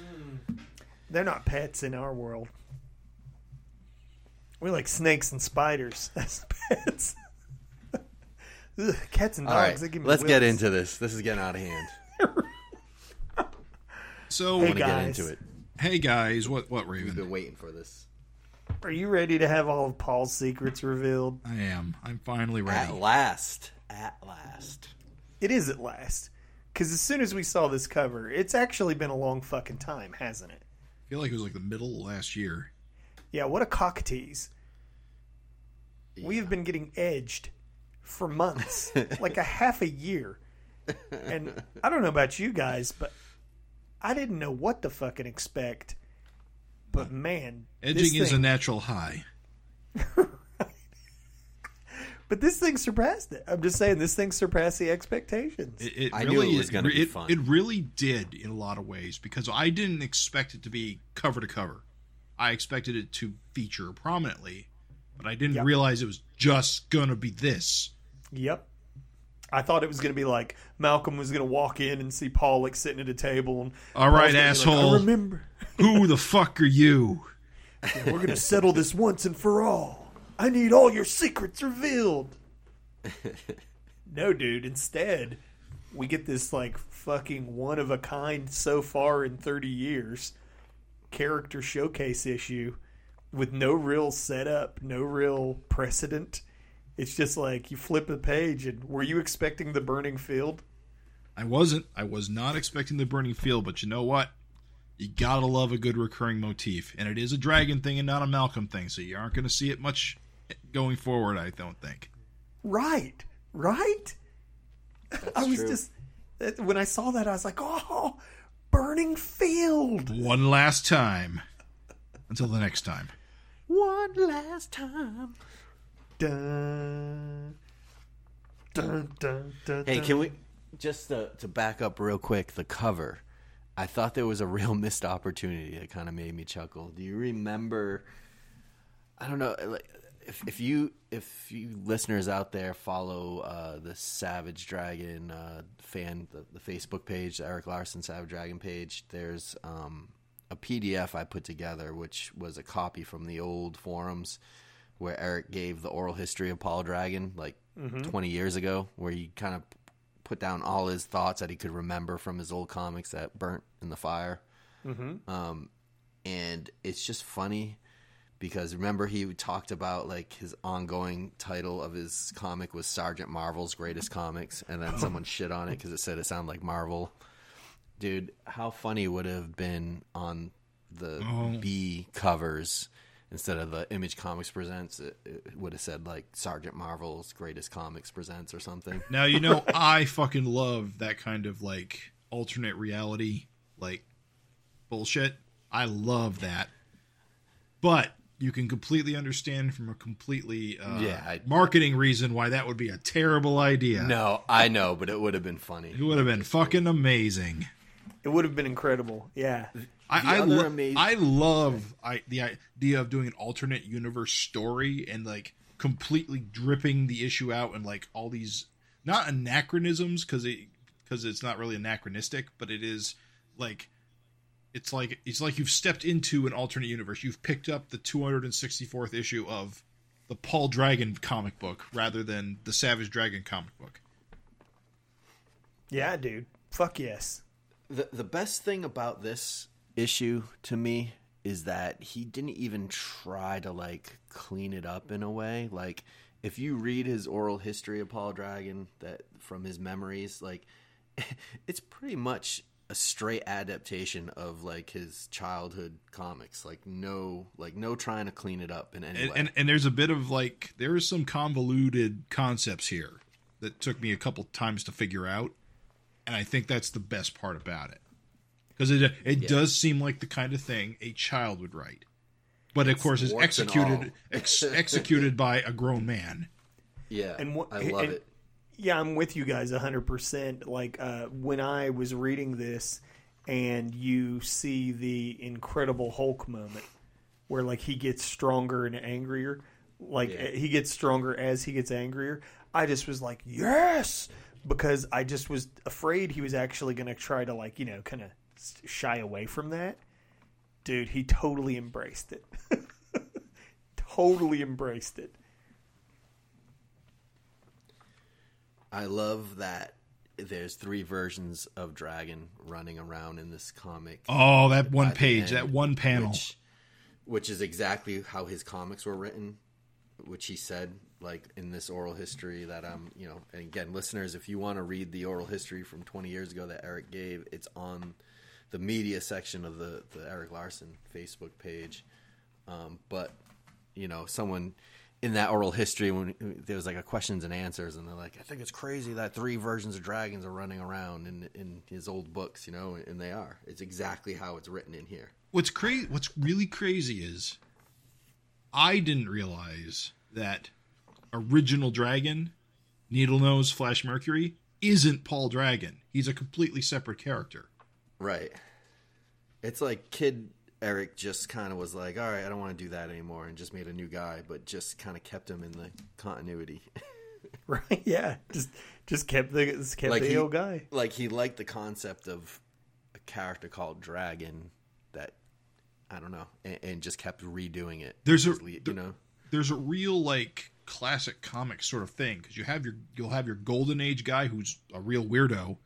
They're not pets in our world. We like snakes and spiders as pets. Ugh, cats and dogs. All right, they give me let's get into this. This is getting out of hand. So hey, I want to get into it. Hey guys, what Raven? We've been waiting for this. Are you ready to have all of Paul's secrets revealed? I am. I'm finally ready. At last. It is at last. Because as soon as we saw this cover, it's actually been a long fucking time, hasn't it? I feel like it was like the middle of last year. Yeah, what a cock tease. Yeah. We have been getting edged for months, like a half a year. And I don't know about you guys, but I didn't know what to fucking expect. But man, edging is a natural high. Right. But this thing surpassed it. I'm just saying, this thing surpassed the expectations. I knew it was going to be fun. It really did in a lot of ways because I didn't expect it to be cover to cover. I expected it to feature prominently, but I didn't realize it was just going to be this. Yep. I thought it was going to be like Malcolm was going to walk in and see Paul like sitting at a table. And all right, asshole. Like, I remember. Who the fuck are you? Yeah, we're going to settle this once and for all. I need all your secrets revealed. No, dude. Instead, we get this like fucking one of a kind so far in 30 years. Character showcase issue with no real setup, no real precedent. It's just like you flip a page and were you expecting the burning field? I was not expecting the burning field, but you know what? You gotta love a good recurring motif, and it is a Dragon thing and not a Malcolm thing, so you aren't going to see it much going forward, I don't think. Right. That's true. When I saw that, I was like, oh, burning field. One last time. Until the next time. One last time. Dun, dun, dun, dun, hey, can we, just to back up real quick, the cover. I thought there was a real missed opportunity that kind of made me chuckle. Do you remember, I don't know, like, if you listeners out there follow the Savage Dragon fan, the Facebook page, the Erik Larsen Savage Dragon page, there's a PDF I put together, which was a copy from the old forums where Erik gave the oral history of Paul Dragon, like 20 years ago, where he kind of put down all his thoughts that he could remember from his old comics that burnt in the fire. And it's just funny. Because remember, he talked about like his ongoing title of his comic was Sergeant Marvel's Greatest Comics, and then someone shit on it because it said it sounded like Marvel. Dude, how funny would it have been on the B covers instead of the Image Comics Presents? It would have said like Sergeant Marvel's Greatest Comics Presents or something. Now, you know, I fucking love that kind of like alternate reality like bullshit. I love that. But you can completely understand from a completely marketing reason why that would be a terrible idea. No, I know, but it would have been funny. It would have been fucking amazing. It would have been incredible. Yeah. I love the idea of doing an alternate universe story and like completely dripping the issue out and like all these, not anachronisms because it's not really anachronistic, but it is like... It's like you've stepped into an alternate universe. You've picked up the 264th issue of the Paul Dragon comic book rather than the Savage Dragon comic book. Yeah, dude. Fuck yes. The best thing about this issue to me is that he didn't even try to like clean it up in a way. Like if you read his oral history of Paul Dragon that from his memories, like it's pretty much a straight adaptation of like his childhood comics, like no trying to clean it up in any way. And there's a bit of like, there is some convoluted concepts here that took me a couple times to figure out. And I think that's the best part about it. Cause it does seem like the kind of thing a child would write, but of course is executed by a grown man. Yeah. And I love it. Yeah, I'm with you guys 100%. Like when I was reading this and you see the Incredible Hulk moment where like he gets stronger and angrier, he gets stronger as he gets angrier. I just was like, yes, because I just was afraid he was actually going to try to like, you know, kind of shy away from that. Dude, he totally embraced it. I love that there's three versions of Dragon running around in this comic. Oh, that one page, that one panel. Which is exactly how his comics were written, which he said, like, in this oral history that I'm, you know, and again, listeners, if you want to read the oral history from 20 years ago that Erik gave, it's on the media section of the Erik Larsen Facebook page. But, you know, someone... in that oral history, when there was like a questions and answers, and they're like, I think it's crazy that three versions of dragons are running around in his old books, you know, and they are. It's exactly how it's written in here. What's really crazy is I didn't realize that original Dragon, Needlenose, Flash Mercury, isn't Paul Dragon. He's a completely separate character. Right. It's like kid... Erik just kind of was like, all right, I don't want to do that anymore, and just made a new guy, but just kind of kept him in the continuity. Right, yeah. Just kept the old guy. Like, he liked the concept of a character called Dragon that, I don't know, and just kept redoing it. There's a real, like, classic comic sort of thing, because you'll have your Golden Age guy who's a real weirdo,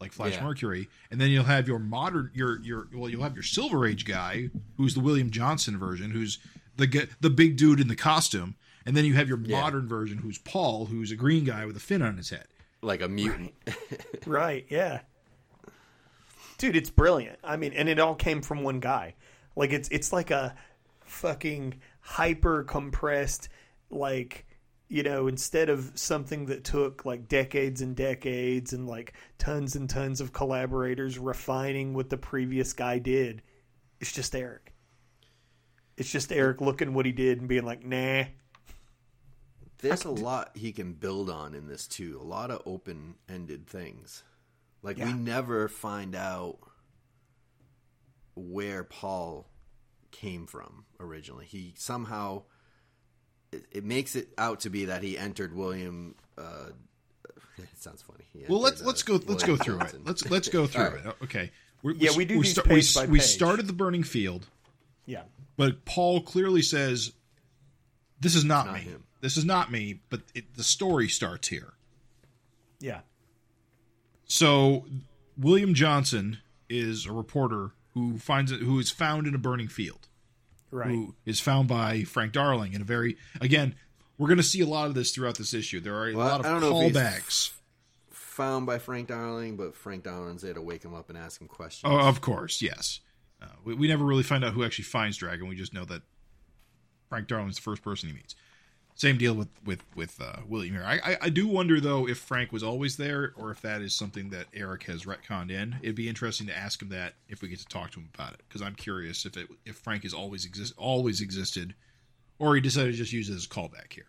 like Flash Mercury, and then you'll have your modern, you'll have your Silver Age guy, who's the William Johnson version, who's the big dude in the costume, and then you have your modern version, who's Paul, who's a green guy with a fin on his head, like a mutant. Right, right, yeah. Dude, it's brilliant. I mean, and it all came from one guy. Like it's like a fucking hyper compressed, like you know, instead of something that took like decades and decades and like tons and tons of collaborators refining what the previous guy did, it's just Erik. It's just Erik looking what he did and being like, nah. There's a lot he can build on in this too. A lot of open-ended things. Like, yeah, we never find out where Paul came from originally. He somehow, it makes it out to be that he entered William. It sounds funny. Well, let's go through Johnson. Let's go through it. Okay. We started the burning field. Yeah. But Paul clearly says, "This is not me. Him. This is not me." But the story starts here. Yeah. So William Johnson is a reporter who is found in a burning field. Right. Who is found by Frank Darling in a very, again, we're going to see a lot of this throughout this issue. There are a lot of callbacks. Found by Frank Darling, but Frank Darling's there to wake him up and ask him questions. Oh, of course, yes. We never really find out who actually finds Dragon. We just know that Frank Darling's the first person he meets. Same deal with William here. I do wonder, though, if Frank was always there or if that is something that Erik has retconned in. It'd be interesting to ask him that if we get to talk to him about it, because I'm curious if Frank has always existed or he decided to just use it as a callback here.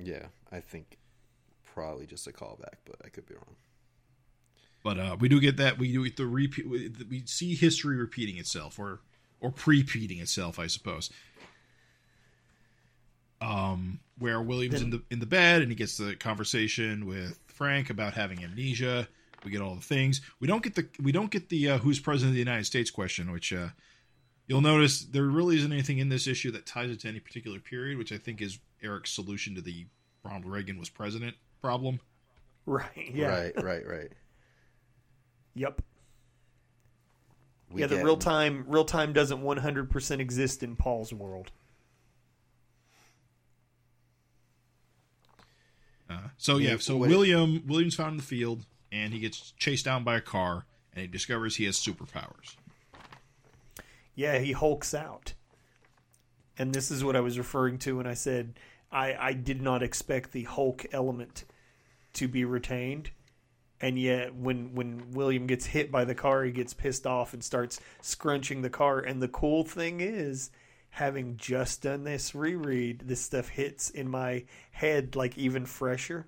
Yeah, I think probably just a callback, but I could be wrong. But we do get that. We do get the repeat. We see history repeating itself or pre-peating itself, I suppose. Where William's in the bed and he gets the conversation with Frank about having amnesia. We get all the things. We don't get the who's president of the United States question, which you'll notice there really isn't anything in this issue that ties it to any particular period, which I think is Erik's solution to the Ronald Reagan was president problem. Right. Yeah. Right. Yep. The real time doesn't 100% exist in Paul's world. So William's found in the field, and he gets chased down by a car, and he discovers he has superpowers. Yeah, he hulks out. And this is what I was referring to when I said I did not expect the Hulk element to be retained. And yet when William gets hit by the car, he gets pissed off and starts scrunching the car. And the cool thing is, having just done this reread, this stuff hits in my head like even fresher.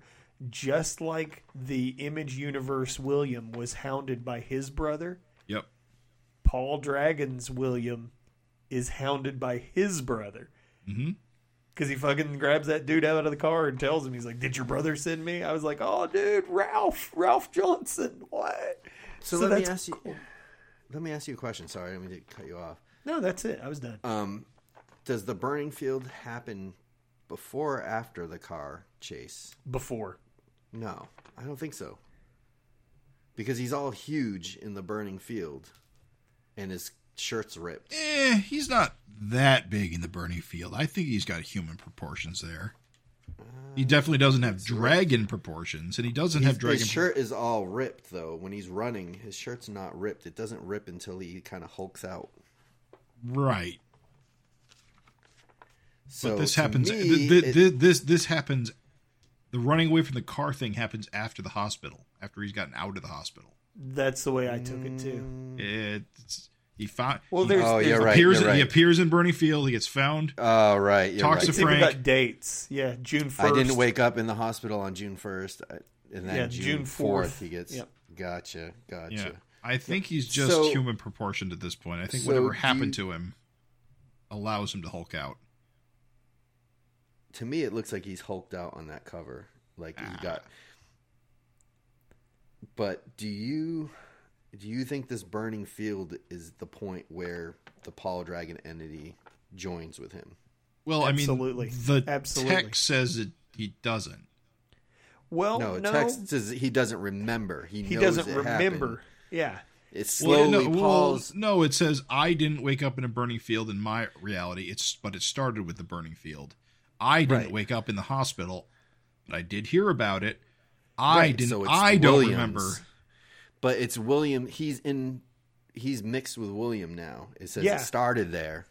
Just like the Image Universe William was hounded by his brother. Yep. Paul Dragon's William is hounded by his brother. Mm-hmm. Because he fucking grabs that dude out of the car and tells him, he's like, "Did your brother send me?" I was like, "Oh, dude, Ralph Johnson, what?" So let me ask you a question. Sorry, I didn't mean to cut you off. No, that's it. I was done. Does the burning field happen before or after the car chase? Before. No, I don't think so. Because he's all huge in the burning field and his shirt's ripped. He's not that big in the burning field. I think he's got human proportions there. He definitely doesn't have dragon proportions, and he doesn't have dragon. His shirt is all ripped, though. When he's running, his shirt's not ripped. It doesn't rip until he kind of hulks out. Right. So but this happens. This happens. The running away from the car thing happens after the hospital. After he's gotten out of the hospital. That's the way I took it too. He appears in Burning Field. He gets found. Oh, right. You're talks right. to Frank. About dates. Yeah, June 1st. I didn't wake up in the hospital on June 1st, and then June 4th he gets. Yep. Gotcha. Yeah. I think he's just human proportioned at this point. I think whatever happened to him allows him to hulk out. To me, it looks like he's hulked out on that cover. Like he got. But do you think this burning field is the point where the Paul Dragon entity joins with him? Well, absolutely. I mean, the text says that he doesn't. Well, no. Text says he doesn't remember. He doesn't remember. Yeah. It's slowly Paul's. No, it says, "I didn't wake up in a burning field in my reality. But it started with the burning field. I didn't wake up in the hospital, but I did hear about it. I don't remember." But it's William. He's mixed with William now. It says it started there.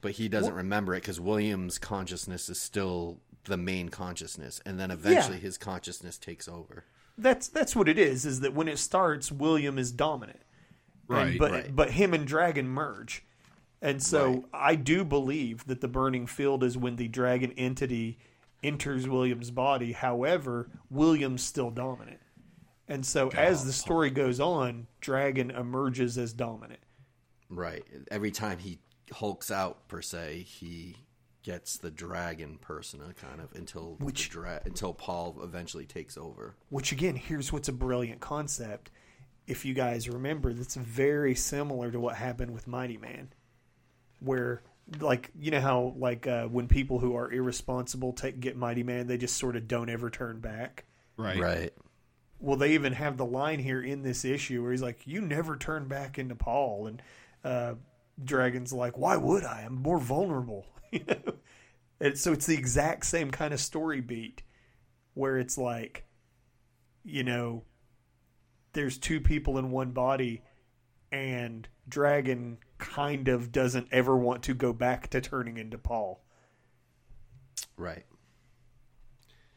but he doesn't remember it because William's consciousness is still the main consciousness, and then eventually his consciousness takes over. That's what it is that when it starts, William is dominant. Right. And, but him and Dragon merge. And so I do believe that the burning field is when the Dragon entity enters William's body. However, William's still dominant. And so as the story goes on, Dragon emerges as dominant. Right. Every time he hulks out, per se, he gets the Dragon persona, kind of, until Paul eventually takes over. Which, again, here's what's a brilliant concept. If you guys remember, that's very similar to what happened with Mighty Man. Where, like, you know how, like, when people who are irresponsible get Mighty Man, they just sort of don't ever turn back? Right. Right. Well, they even have the line here in this issue where he's like, you never turn back into Paul. And Dragon's like, why would I? I'm more vulnerable. You know? And so it's the exact same kind of story beat where it's like, you know, there's two people in one body and Dragon kind of doesn't ever want to go back to turning into Paul. Right.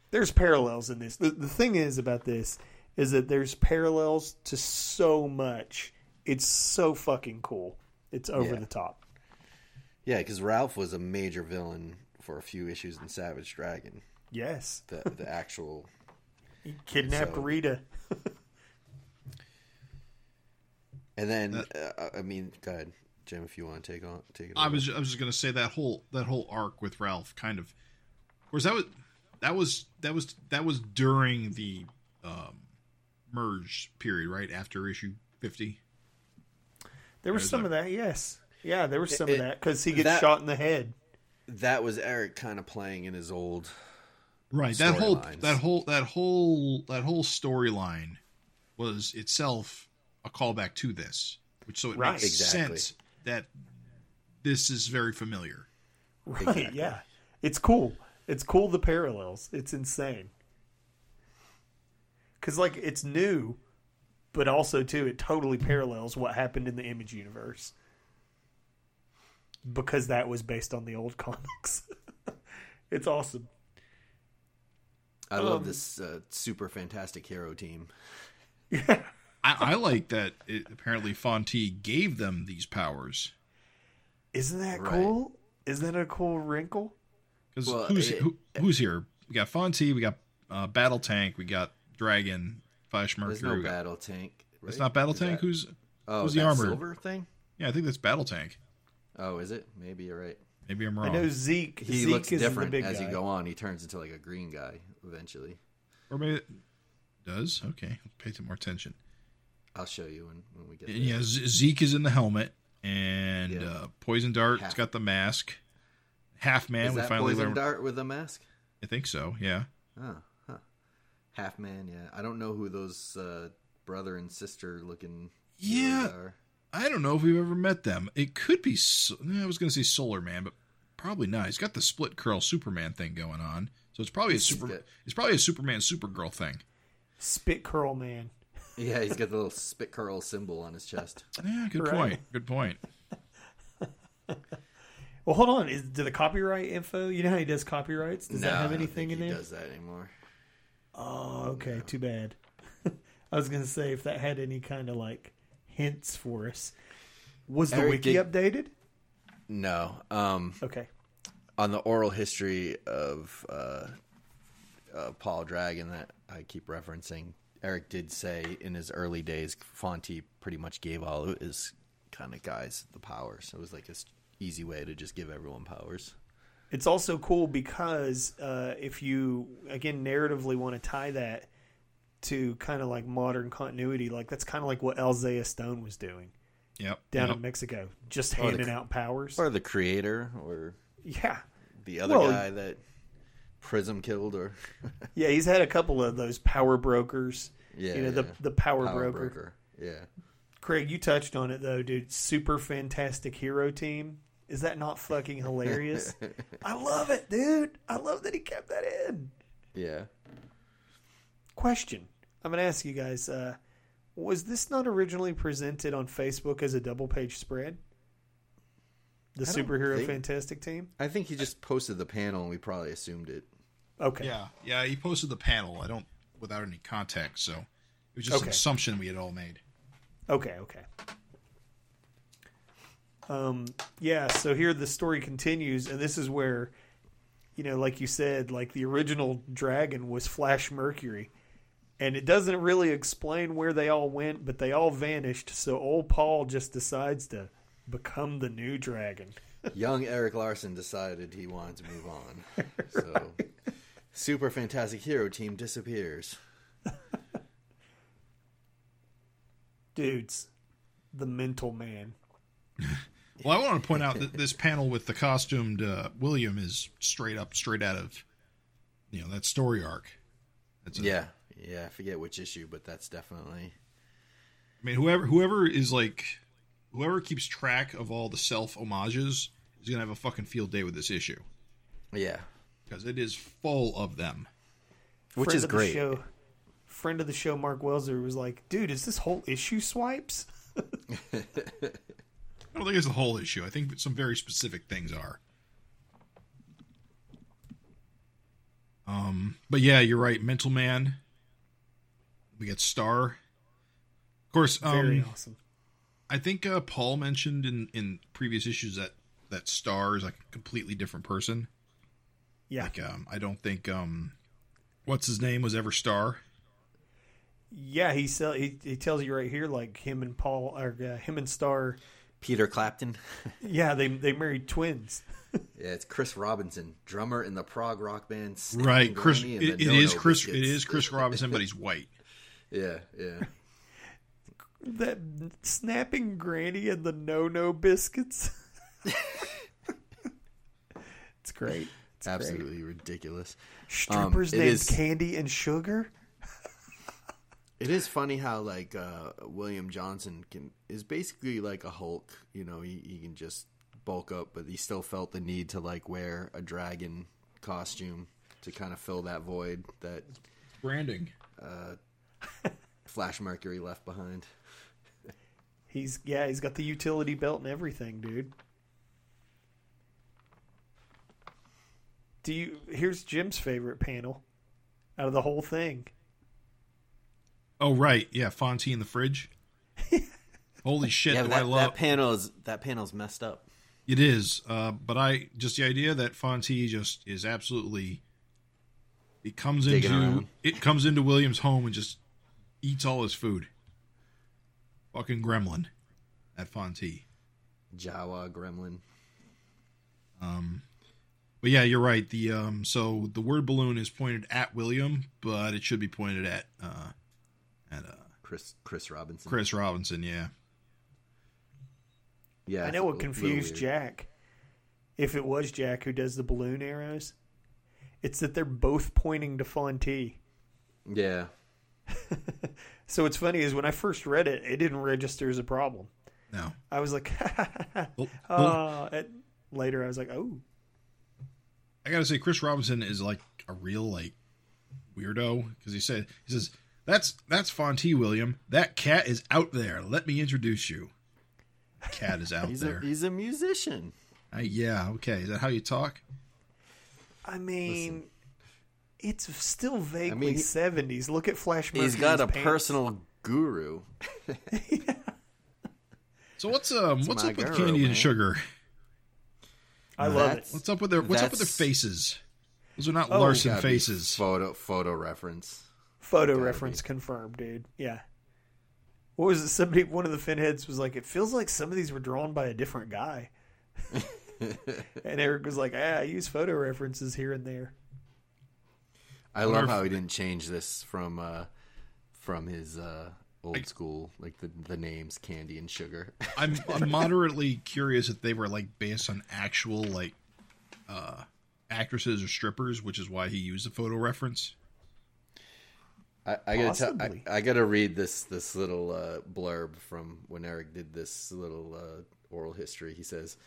There's parallels in this. The thing is about this is that there's parallels to so much. It's so fucking cool. It's over the top. Yeah, because Ralph was a major villain for a few issues in Savage Dragon. Yes. The actual... He kidnapped Rita. And then, I mean, go ahead, Jim, if you want to take it on. I was just going to say that whole arc with Ralph kind of... Of course, That was during the merge period, right after issue 50. There was some of that, yes, yeah. There was some of that because he gets shot in the head. That was Erik kind of playing in his old right. That whole storyline was itself a callback to this, which makes sense that this is very familiar. Right? Exactly. Yeah, it's cool. It's cool, the parallels. It's insane. Because, like, it's new, but also, too, it totally parallels what happened in the Image universe. Because that was based on the old comics. It's awesome. I love this super fantastic hero team. Yeah. I like that apparently Fonte gave them these powers. Isn't that cool? Isn't that a cool wrinkle? Because who's here? We got Fonte, we got Battle Tank, we got Dragon, Flash Mercury. There's no Battle Tank. Right? It's not Battle Tank. Who's the armor silver thing? Yeah, I think that's Battle Tank. Oh, is it? Maybe you're right. Maybe I'm wrong. I know Zeke. He looks different as you go on. He turns into like a green guy eventually. Or maybe it does. Okay, pay some more attention. I'll show you when we get. There. Yeah, Zeke is in the helmet, and Poison Dart. It's got the mask. Half Man. Is that Poison Dart with a mask? I think so, yeah. Oh, huh. Half Man, yeah. I don't know who those brother and sister looking are. I don't know if we've ever met them. It could be, I was going to say Solar Man, but probably not. He's got the split curl Superman thing going on, so it's probably a Superman Supergirl thing. Spit curl man. Yeah, he's got the little spit curl symbol on his chest. Yeah, good point. Well, hold on. Do the copyright info? You know how he does copyrights? Does that have anything in there? No, he does that anymore. Oh, okay. No. Too bad. I was going to say if that had any kind of like hints for us. Was the wiki updated? No. Okay. On the oral history of Paul Dragon that I keep referencing, Erik did say in his early days, Fonte pretty much gave all of his kind of guys the power. So it was like his... easy way to just give everyone powers. It's also cool because if you, again, narratively want to tie that to kind of like modern continuity, like that's kind of like what Elzea Stone was doing down in Mexico, just handing out powers. Or the creator or the other guy that Prism killed. Or yeah, he's had a couple of those power brokers. Yeah, you know, the power broker. Yeah. Craig, you touched on it, though, dude. Super fantastic hero team. Is that not fucking hilarious? I love it, dude. I love that he kept that in. Yeah. Question. I'm going to ask you guys, was this not originally presented on Facebook as a double-page spread? The superhero fantastic team? I think he just posted the panel and we probably assumed it. Okay. Yeah, he posted the panel. Without any context, so it was just an assumption we had all made. Okay. So here the story continues, and this is where, like you said, like the original dragon was Flash Mercury. And it doesn't really explain where they all went, but they all vanished, so old Paul just decides to become the new dragon. Young Erik Larsen decided he wanted to move on. Right. So Super Fantastic Hero Team disappears. Dudes, the mental man. Well, I want to point out that this panel with the costumed William is straight out of, that story arc. Yeah, I forget which issue, but that's definitely... I mean, whoever keeps track of all the self-homages is going to have a fucking field day with this issue. Yeah. Because it is full of them. Which is great. Friend of the show, Mark Welzer, was like, dude, is this whole issue swipes? I don't think it's the whole issue. I think some very specific things are. But yeah, you're right. Mental Man. We get Star. Of course. Very awesome. I think Paul mentioned in previous issues that Star is like a completely different person. Yeah. Like, I don't think what's his name was ever Star. Yeah, he tells you right here, like him and Paul, or him and Star, Peter Clapton. Yeah, they married twins. Yeah, it's Chris Robinson, drummer in the prog rock band. Right, Chris. It is Chris Robinson, but he's white. Yeah. That Snapping Granny and the No-No Biscuits. It's great. It's absolutely ridiculous. Strippers named Candy and Sugar. It is funny how like William Johnson is basically like a Hulk. He can just bulk up, but he still felt the need to like wear a dragon costume to kind of fill that void that branding Flash Mercury left behind. He's got the utility belt and everything, dude. Here's Jim's favorite panel out of the whole thing. Oh right, yeah, Fonte in the fridge. Holy shit! Yeah, that panel's messed up. It is, but the idea that Fonte just is absolutely. It comes into William's home and just eats all his food. Fucking gremlin, at Fonte. Jawa gremlin. But yeah, you're right. So the word balloon is pointed at William, but it should be pointed at. Chris Robinson. Chris Robinson, yeah. Yeah, I know what confused Jack. If it was Jack who does the balloon arrows, it's that they're both pointing to Fonte. Yeah. So what's funny is when I first read it, it didn't register as a problem. No. I was like, later I was like, oh. I gotta say, Chris Robinson is like a real like weirdo because he says. That's Fonte, William. That cat is out there. Let me introduce you. Cat is out there. He's a musician. Okay. Is that how you talk? I mean, listen, it's still vaguely 70s. Look at Flash Mercury's He's got a pants. Personal guru. Yeah. So what's up with Candy and Sugar? I love it. What's up with their faces? Those are not Larsen faces. Photo reference. Photo reference confirmed, dude. Yeah. What was it? One of the finheads was like, it feels like some of these were drawn by a different guy. And Eric was like, I use photo references here and there. I love how he didn't change this from his old school, like the names Candy and Sugar. I'm moderately curious if they were like based on actual like actresses or strippers, which is why he used the photo reference. I gotta read this little blurb from when Eric did this little oral history. He says,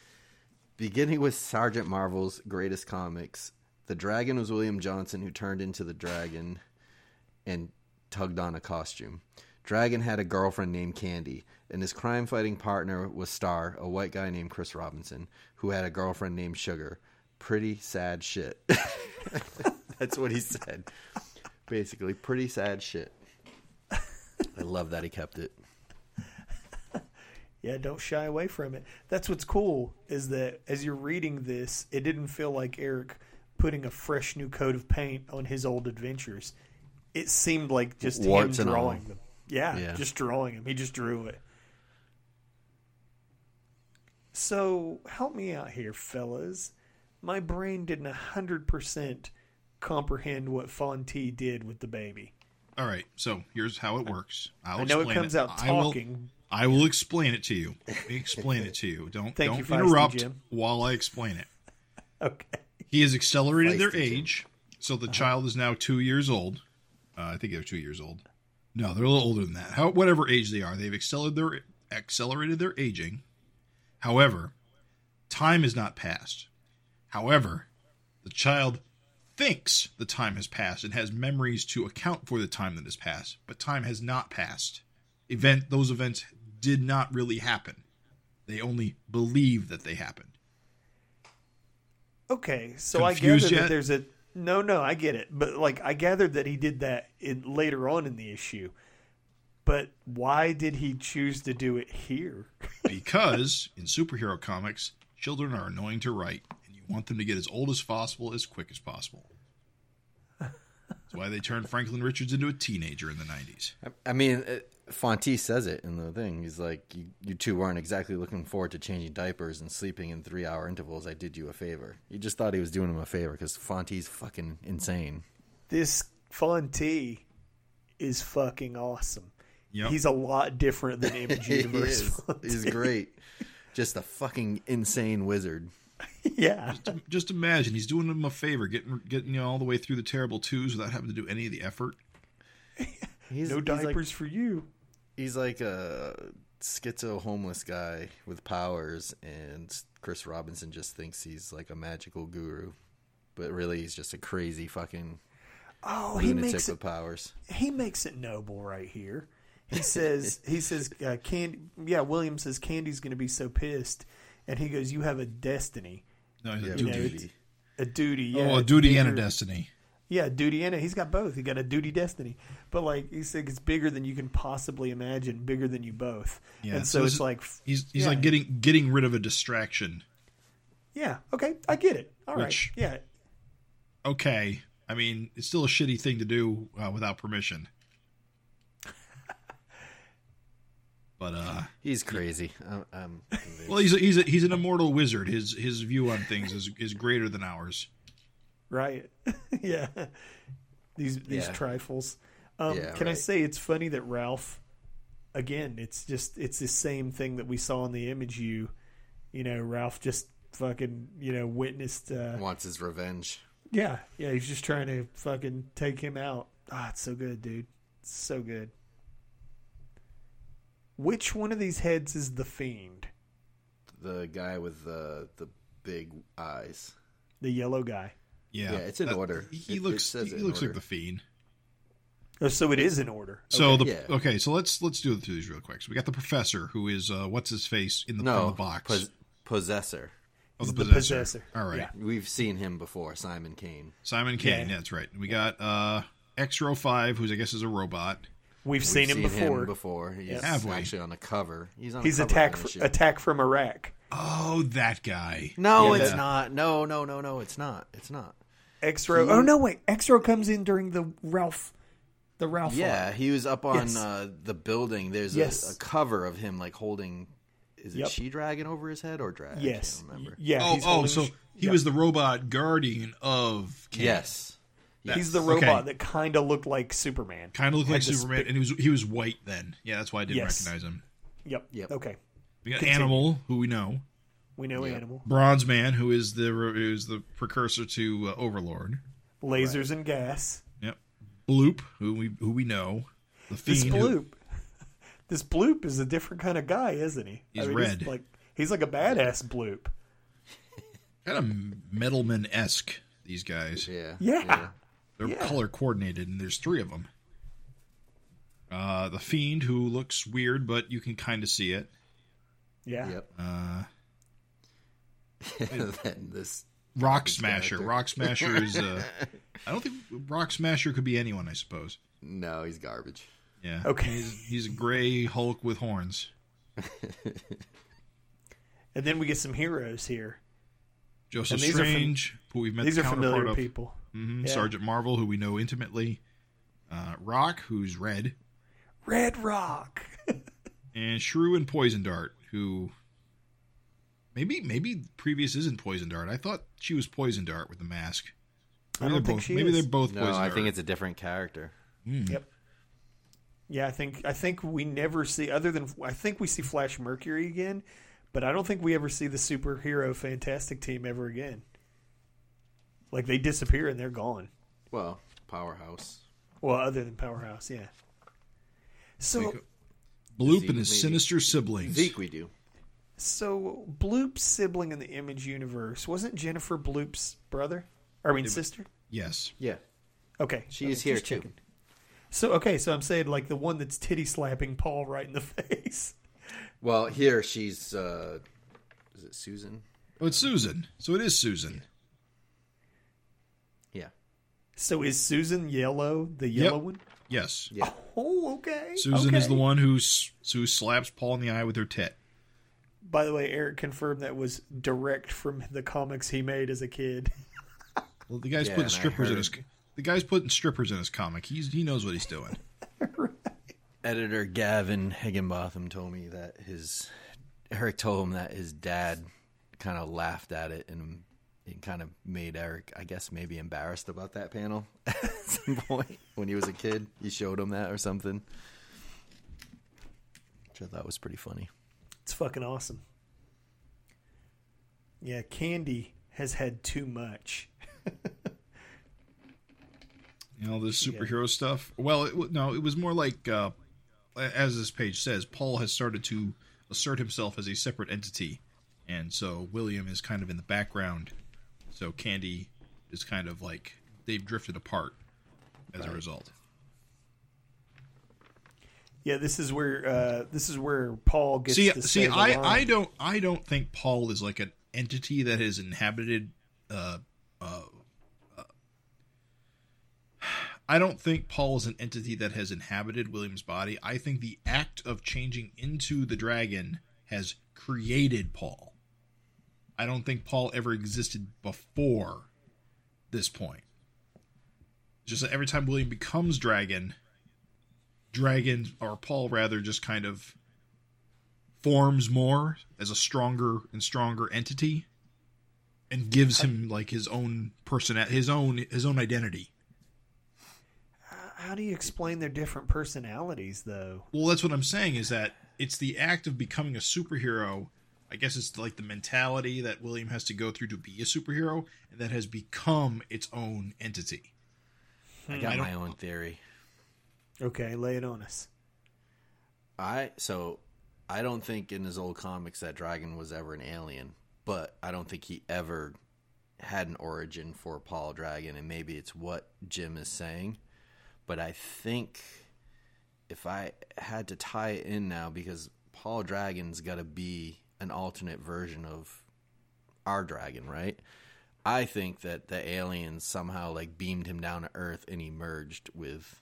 beginning with Sergeant Marvel's greatest comics, the dragon was William Johnson, who turned into the dragon and tugged on a costume. Dragon had a girlfriend named Candy, and his crime-fighting partner was Star, a white guy named Chris Robinson, who had a girlfriend named Sugar. Pretty sad shit. That's what he said. Basically, pretty sad shit. I love that he kept it. Yeah, don't shy away from it. That's what's cool, is that as you're reading this, it didn't feel like Erik putting a fresh new coat of paint on his old adventures. It seemed like just him drawing them. Yeah, just drawing him. He just drew it. So help me out here, fellas. My brain didn't 100% comprehend what Fonte did with the baby. All right, so here's how it works. I know it comes out talking. I will explain it to you. Don't interrupt while I explain it. Okay. He has accelerated their age, so the child is now 2 years old. I think they're 2 years old. No, they're a little older than that. Whatever age they are, they've accelerated their aging. However, time has not passed. However, the child thinks the time has passed and has memories to account for the time that has passed, but time has not passed. Those events did not really happen. They only believe that they happened. Okay, so confused I gather yet? That there's a... No, I get it. But, I gathered that he did that later on in the issue. But why did he choose to do it here? Because in superhero comics, children are annoying to write, and you want them to get as old as possible, as quick as possible. That's why they turned Franklin Richards into a teenager in the 90s. I mean, Fonte says it in the thing. He's like, you two weren't exactly looking forward to changing diapers and sleeping in 3-hour intervals. I did you a favor. You just thought he was doing him a favor because Fonte's fucking insane. This Fonte is fucking awesome. Yep. He's a lot different than Image Universe. He's great. Just a fucking insane wizard. Yeah. Just imagine he's doing him a favor, getting all the way through the terrible twos without having to do any of the effort. No diapers for you. He's like a schizo homeless guy with powers, and Chris Robinson just thinks he's like a magical guru, but really he's just a crazy fucking lunatic with powers. He makes it noble right here. He says, Candy. Yeah, William says Candy's going to be so pissed. And he goes, you have a destiny. No, he's a duty. A duty, yeah. Oh, a duty and a destiny. Yeah, duty and he's got both. He got a duty destiny. But he said it's bigger than you can possibly imagine, bigger than you both. Yeah, and so it's like... He's like getting rid of a distraction. Yeah, okay, I get it. All right, yeah. Okay, I mean, it's still a shitty thing to do without permission. But he's crazy. Well, he's an immortal wizard. His view on things is greater than ours. Right. Yeah. These trifles. I say it's funny that Ralph, again, it's the same thing that we saw in the Image U. Ralph just fucking, witnessed. Wants his revenge. Yeah. Yeah. He's just trying to fucking take him out. Ah, it's so good, dude. It's so good. Which one of these heads is the Fiend? The guy with the big eyes. The yellow guy. Yeah, it's in order. He looks like the Fiend. Oh, so it is in order. So let's do through these real quick. So we got the Professor, who is what's his face in the box. Possessor. Oh, the Possessor. All right, yeah. We've seen him before. Simon Kane. Yeah, that's right. We got X-05, who I guess is a robot. We've seen him before. He's actually on the cover. He's on Attack from Iraq. Oh, that guy. No, it's not. No, it's not. X-Row. Oh, no, wait. X-Row comes in during the Ralph. Yeah, he was up on the building. There's a cover of him holding, is it She-Dragon over his head or Dragon? Yes. I can't remember. Yeah. He was the robot guardian of Candy. Yes. He's the robot that kind of looked like Superman. Kind of looked like Superman, and he was white then. Yeah, that's why I didn't recognize him. Yep. Okay. We got Animal, who we know. Animal. Bronze Man, who is the precursor to Overlord. Lasers and gas. Yep. Bloop, who we know. The Fiend. This Bloop is a different kind of guy, isn't he? He's red. He's like a badass Bloop. Kind of Metalman-esque. These guys. Yeah. They're color coordinated, and there's three of them. The Fiend, who looks weird, but you can kind of see it. Yeah. Yep. Then this Rock Smasher. Character. Rock Smasher is. I don't think Rock Smasher could be anyone. I suppose. No, he's garbage. Yeah. Okay. He's a gray Hulk with horns. And then we get some heroes here. Joseph Strange, who we've met. These are familiar people. Mm-hmm, yeah. Sergeant Marvel, who we know intimately. Rock, who's red. Red Rock. And Shrew and Poison Dart, who maybe previous isn't Poison Dart. I thought she was Poison Dart with the mask. Maybe I don't think she is. Maybe they're both Poison Dart. No, I think it's a different character. Mm. Yep. Yeah, I think we never see, other than I think we see Flash Mercury again, but I don't think we ever see the superhero Fantastic Team ever again. Like, they disappear and they're gone. Well, Powerhouse. Well, other than Powerhouse, yeah. So, Bloop Zeke, and his sinister siblings. Zeke, we do. So, Bloop's sibling in the Image universe wasn't Jennifer Bloop's brother? Sister? Yes. Yeah. Okay. She is here too. So, okay, so I'm saying, like, the one that's titty slapping Paul right in the face. Well, here she's, is it Susan? Oh, it's Susan. So it is Susan. Yeah. So is Susan yellow, the yellow one? Yes. Yeah. Oh, okay. Susan is the one who slaps Paul in the eye with her tit. By the way, Eric confirmed that was direct from the comics he made as a kid. Well, the guy's putting strippers in his comic. He knows what he's doing. Right. Editor Gavin Higginbotham told me that Eric told him that his dad kind of laughed at it and it kind of made Eric, I guess, maybe embarrassed about that panel at some point when he was a kid. He showed him that or something, which I thought was pretty funny. It's fucking awesome. Yeah, Candy has had too much. You know, this superhero stuff. Well, it was more like, as this page says, Paul has started to assert himself as a separate entity. And so William is kind of in the background. So Candy is kind of like they've drifted apart as a result. Yeah, this is where Paul gets. See, I don't think Paul is like an entity that has inhabited. I don't think Paul is an entity that has inhabited William's body. I think the act of changing into the dragon has created Paul. I don't think Paul ever existed before this point. Just that every time William becomes dragon, or Paul rather, just kind of forms more as a stronger and stronger entity and gives him like his own personality, his own identity. How do you explain their different personalities though? Well, that's what I'm saying, is that it's the act of becoming a superhero. I guess it's like the mentality that William has to go through to be a superhero, and that has become its own entity. I got my own theory. Okay, lay it on us. I don't think in his old comics that Dragon was ever an alien, but I don't think he ever had an origin for Paul Dragon, and maybe it's what Jim is saying. But I think if I had to tie it in now, because Paul Dragon's got to be an alternate version of our Dragon, right? I think that the aliens somehow like beamed him down to Earth and he merged with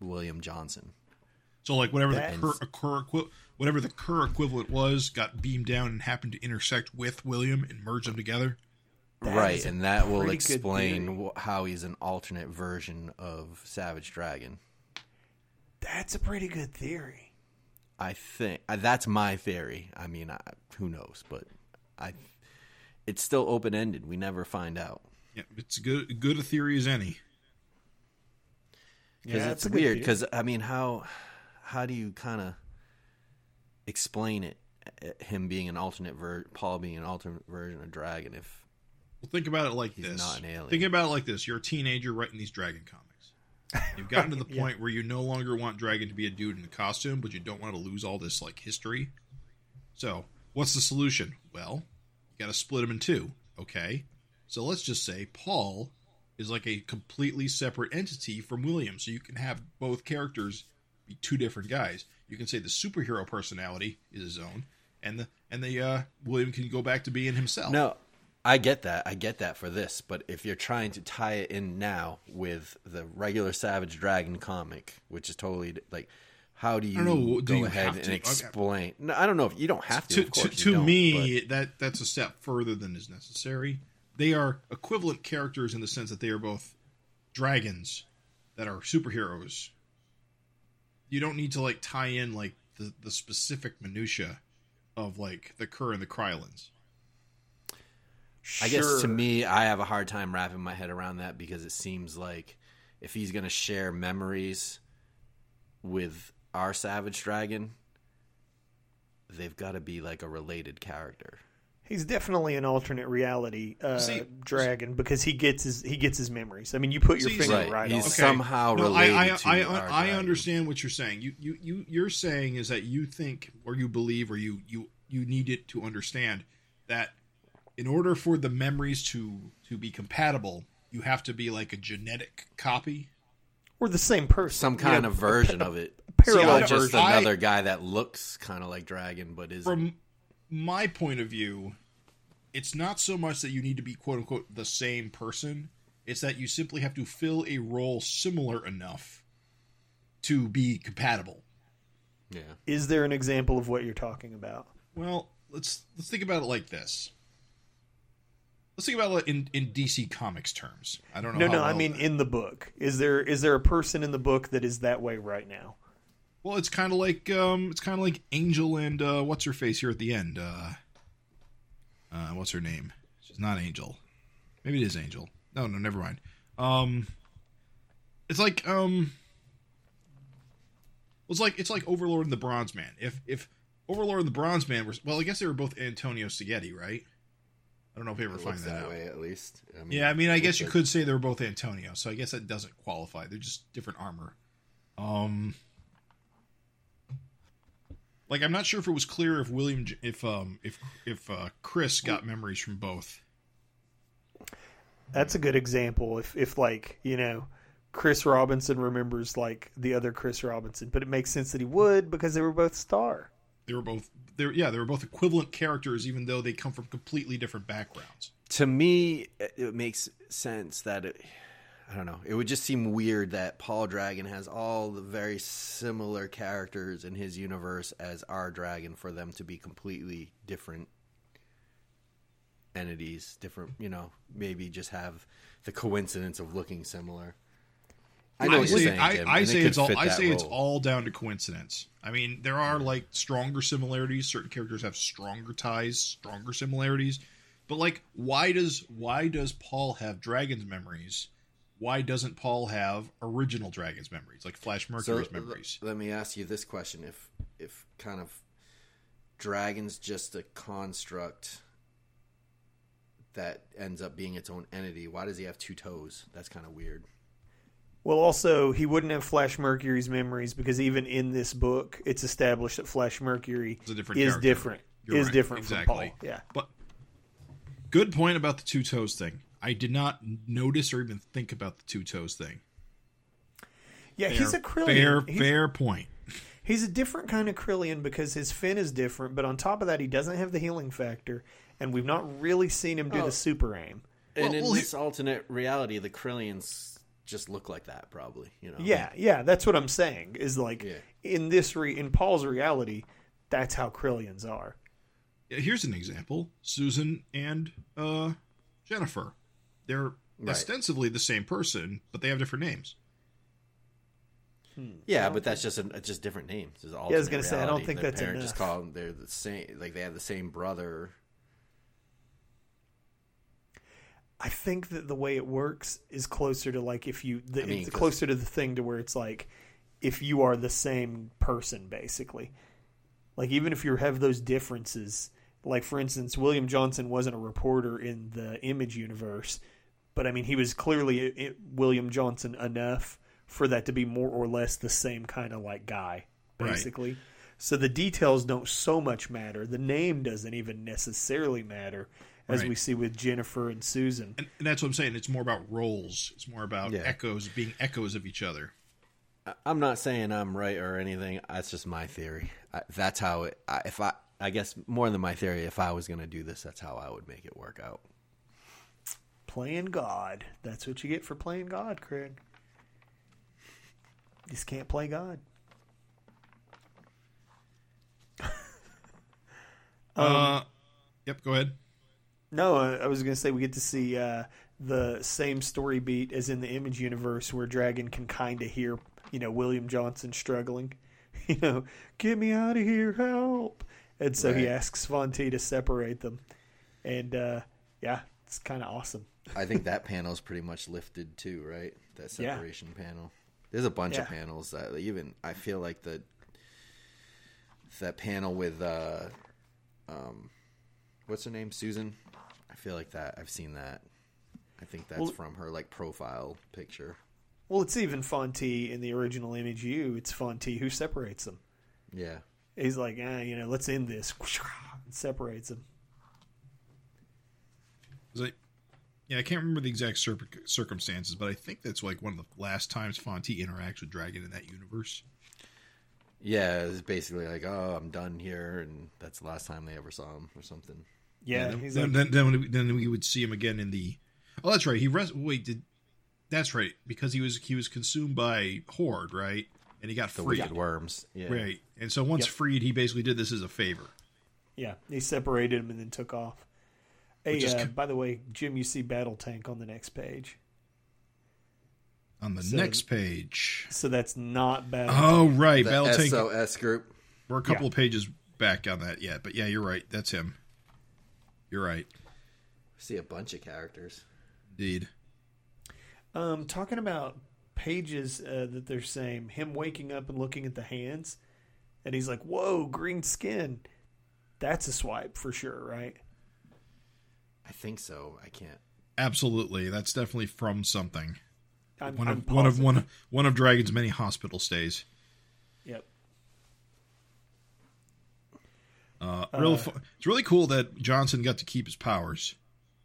William Johnson. So like whatever the Kerr equivalent was got beamed down and happened to intersect with William and merge them together. Right, and that will explain how he's an alternate version of Savage Dragon. That's a pretty good theory. I think that's my theory. I mean, who knows? But it's still open ended. We never find out. Yeah, it's good a theory as any. Yeah, it's weird. Because I mean, how do you kind of explain it? Him being an alternate Paul being an alternate version of Dragon, if. Well, think about it like this. Not an alien. Think about it like this. You're a teenager writing these Dragon comics. You've gotten to the point where you no longer want Dragon to be a dude in a costume, but you don't want to lose all this like history. So, what's the solution? Well, you got to split him in two. Okay. So let's just say Paul is like a completely separate entity from William. So you can have both characters be two different guys. You can say the superhero personality is his own, and the William can go back to being himself. No, I get that. I get that for this. But if you're trying to tie it in now with the regular Savage Dragon comic, which is totally like, how do you go ahead and explain? No, I don't know if you don't have to. To me, that's a step further than is necessary. They are equivalent characters in the sense that they are both dragons that are superheroes. You don't need to like tie in like the specific minutia of like the Kerr and the Krylons. Sure. I guess to me, I have a hard time wrapping my head around that, because it seems like if he's going to share memories with our Savage Dragon, they've got to be like a related character. He's definitely an alternate reality dragon, because he gets his memories. I mean, you put your finger right on it. He's somehow related to our dragon. I understand what you're saying. You're saying is that you think, or you believe, or you need it to understand that in order for the memories to be compatible, you have to be like a genetic copy. Or the same person. Some kind of version of it. Parallel version. Just another guy that looks kind of like Dragon, but isn't. From my point of view, it's not so much that you need to be, quote-unquote, the same person. It's that you simply have to fill a role similar enough to be compatible. Yeah. Is there an example of what you're talking about? Well, let's think about it like this. Let's think about it in DC Comics terms. I don't know. No, I mean in the book. Is there a person in the book that is that way right now? Well, it's kind of like Angel and what's her face here at the end. What's her name? She's not Angel. Maybe it is Angel. No, never mind. It's like it's like Overlord and the Bronze Man. If Overlord and the Bronze Man were, well, I guess they were both Antonio Seghetti, right? I don't know if we ever find that out. Way, at least. I guess you could say they were both Antonio, so I guess that doesn't qualify. They're just different armor. I'm not sure if it was clear if William, if Chris got memories from both. That's a good example. If Chris Robinson remembers like the other Chris Robinson, but it makes sense that he would, because they were both Star. They were both equivalent characters, even though they come from completely different backgrounds. To me, it makes sense that it would just seem weird that Paul Dragon has all the very similar characters in his universe as our dragon, for them to be completely different entities, different, maybe just have the coincidence of looking similar. It's all down to coincidence. I mean, there are like stronger similarities. Certain characters have stronger ties, stronger similarities. But like, why does Paul have Dragon's memories? Why doesn't Paul have original Dragon's memories, like Flash Mercury's memories? Let me ask you this question: if kind of Dragon's just a construct that ends up being its own entity, why does he have two toes? That's kind of weird. Well, also, he wouldn't have Flash Mercury's memories, because even in this book, it's established that Flash Mercury is different from Paul. Yeah. But good point about the two toes thing. I did not notice or even think about the two toes thing. Yeah, he's a Krillian. Fair point. He's a different kind of Krillian, because his fin is different, but on top of that, he doesn't have the healing factor, and we've not really seen him do the super aim. In this alternate reality, the Krillians just look like that, probably, yeah, that's what I'm saying is like, yeah. in Paul's reality, that's how Krillians are. Here's an example: Susan and Jennifer, they're ostensibly the same person, but they have different names. Yeah, but that's just different names. Yeah, I was gonna say, I don't think that's enough. Just call them, they're the same, like they have the same brother. I think that the way it works is closer to like it's closer to the thing to where it's like if you are the same person, basically. Like even if you have those differences, like for instance, William Johnson wasn't a reporter in the Image universe, but I mean he was clearly William Johnson enough for that to be more or less the same kind of like guy, basically. Right. So the details don't so much matter. The name doesn't even necessarily matter, as we see with Jennifer and Susan. And that's what I'm saying. It's more about roles. It's more about echoes, being echoes of each other. I'm not saying I'm right or anything. That's just my theory. That's how it... I guess more than my theory, if I was going to do this, that's how I would make it work out. Playing God. That's what you get for playing God, Craig. You just can't play God. Yep, go ahead. No, I was going to say we get to see the same story beat as in the Image universe where Dragon can kind of hear, William Johnson struggling. Get me out of here, help. And so he asks Fonte to separate them. And, it's kind of awesome. I think that panel's pretty much lifted too, right? That separation panel. There's a bunch of panels that even, I feel like that panel with, what's her name? Susan. I feel like that. I've seen that. I think that's from her profile picture. Well, it's even Fonte in the original Image U. It's Fonte who separates them. Yeah. He's like, let's end this. And separates them. I can't remember the exact circumstances, but I think that's one of the last times Fonte interacts with Dragon in that universe. Yeah, it's basically I'm done here, and that's the last time they ever saw him or something. Yeah. Then we would see him again in the... Oh, that's right. That's right, because he was consumed by Horde, right? And he got freed. The wicked worms. Yeah. Right. And so once freed, he basically did this as a favor. Yeah. He separated him and then took off. Hey, by the way, Jim, you see Battle Tank on the next page. On the next page. So that's not Battle Tank. Oh, right. Battle Tank. SOS group. We're a couple of pages back on that yet. But yeah, you're right. That's him. You're right. See a bunch of characters. Indeed. Talking about pages that they're saying, him waking up and looking at the hands, and he's like, whoa, green skin. That's a swipe for sure, right? I think so. I can't. Absolutely. That's definitely from something. One of Dragon's many hospital stays. Yep. It's really cool that Johnson got to keep his powers.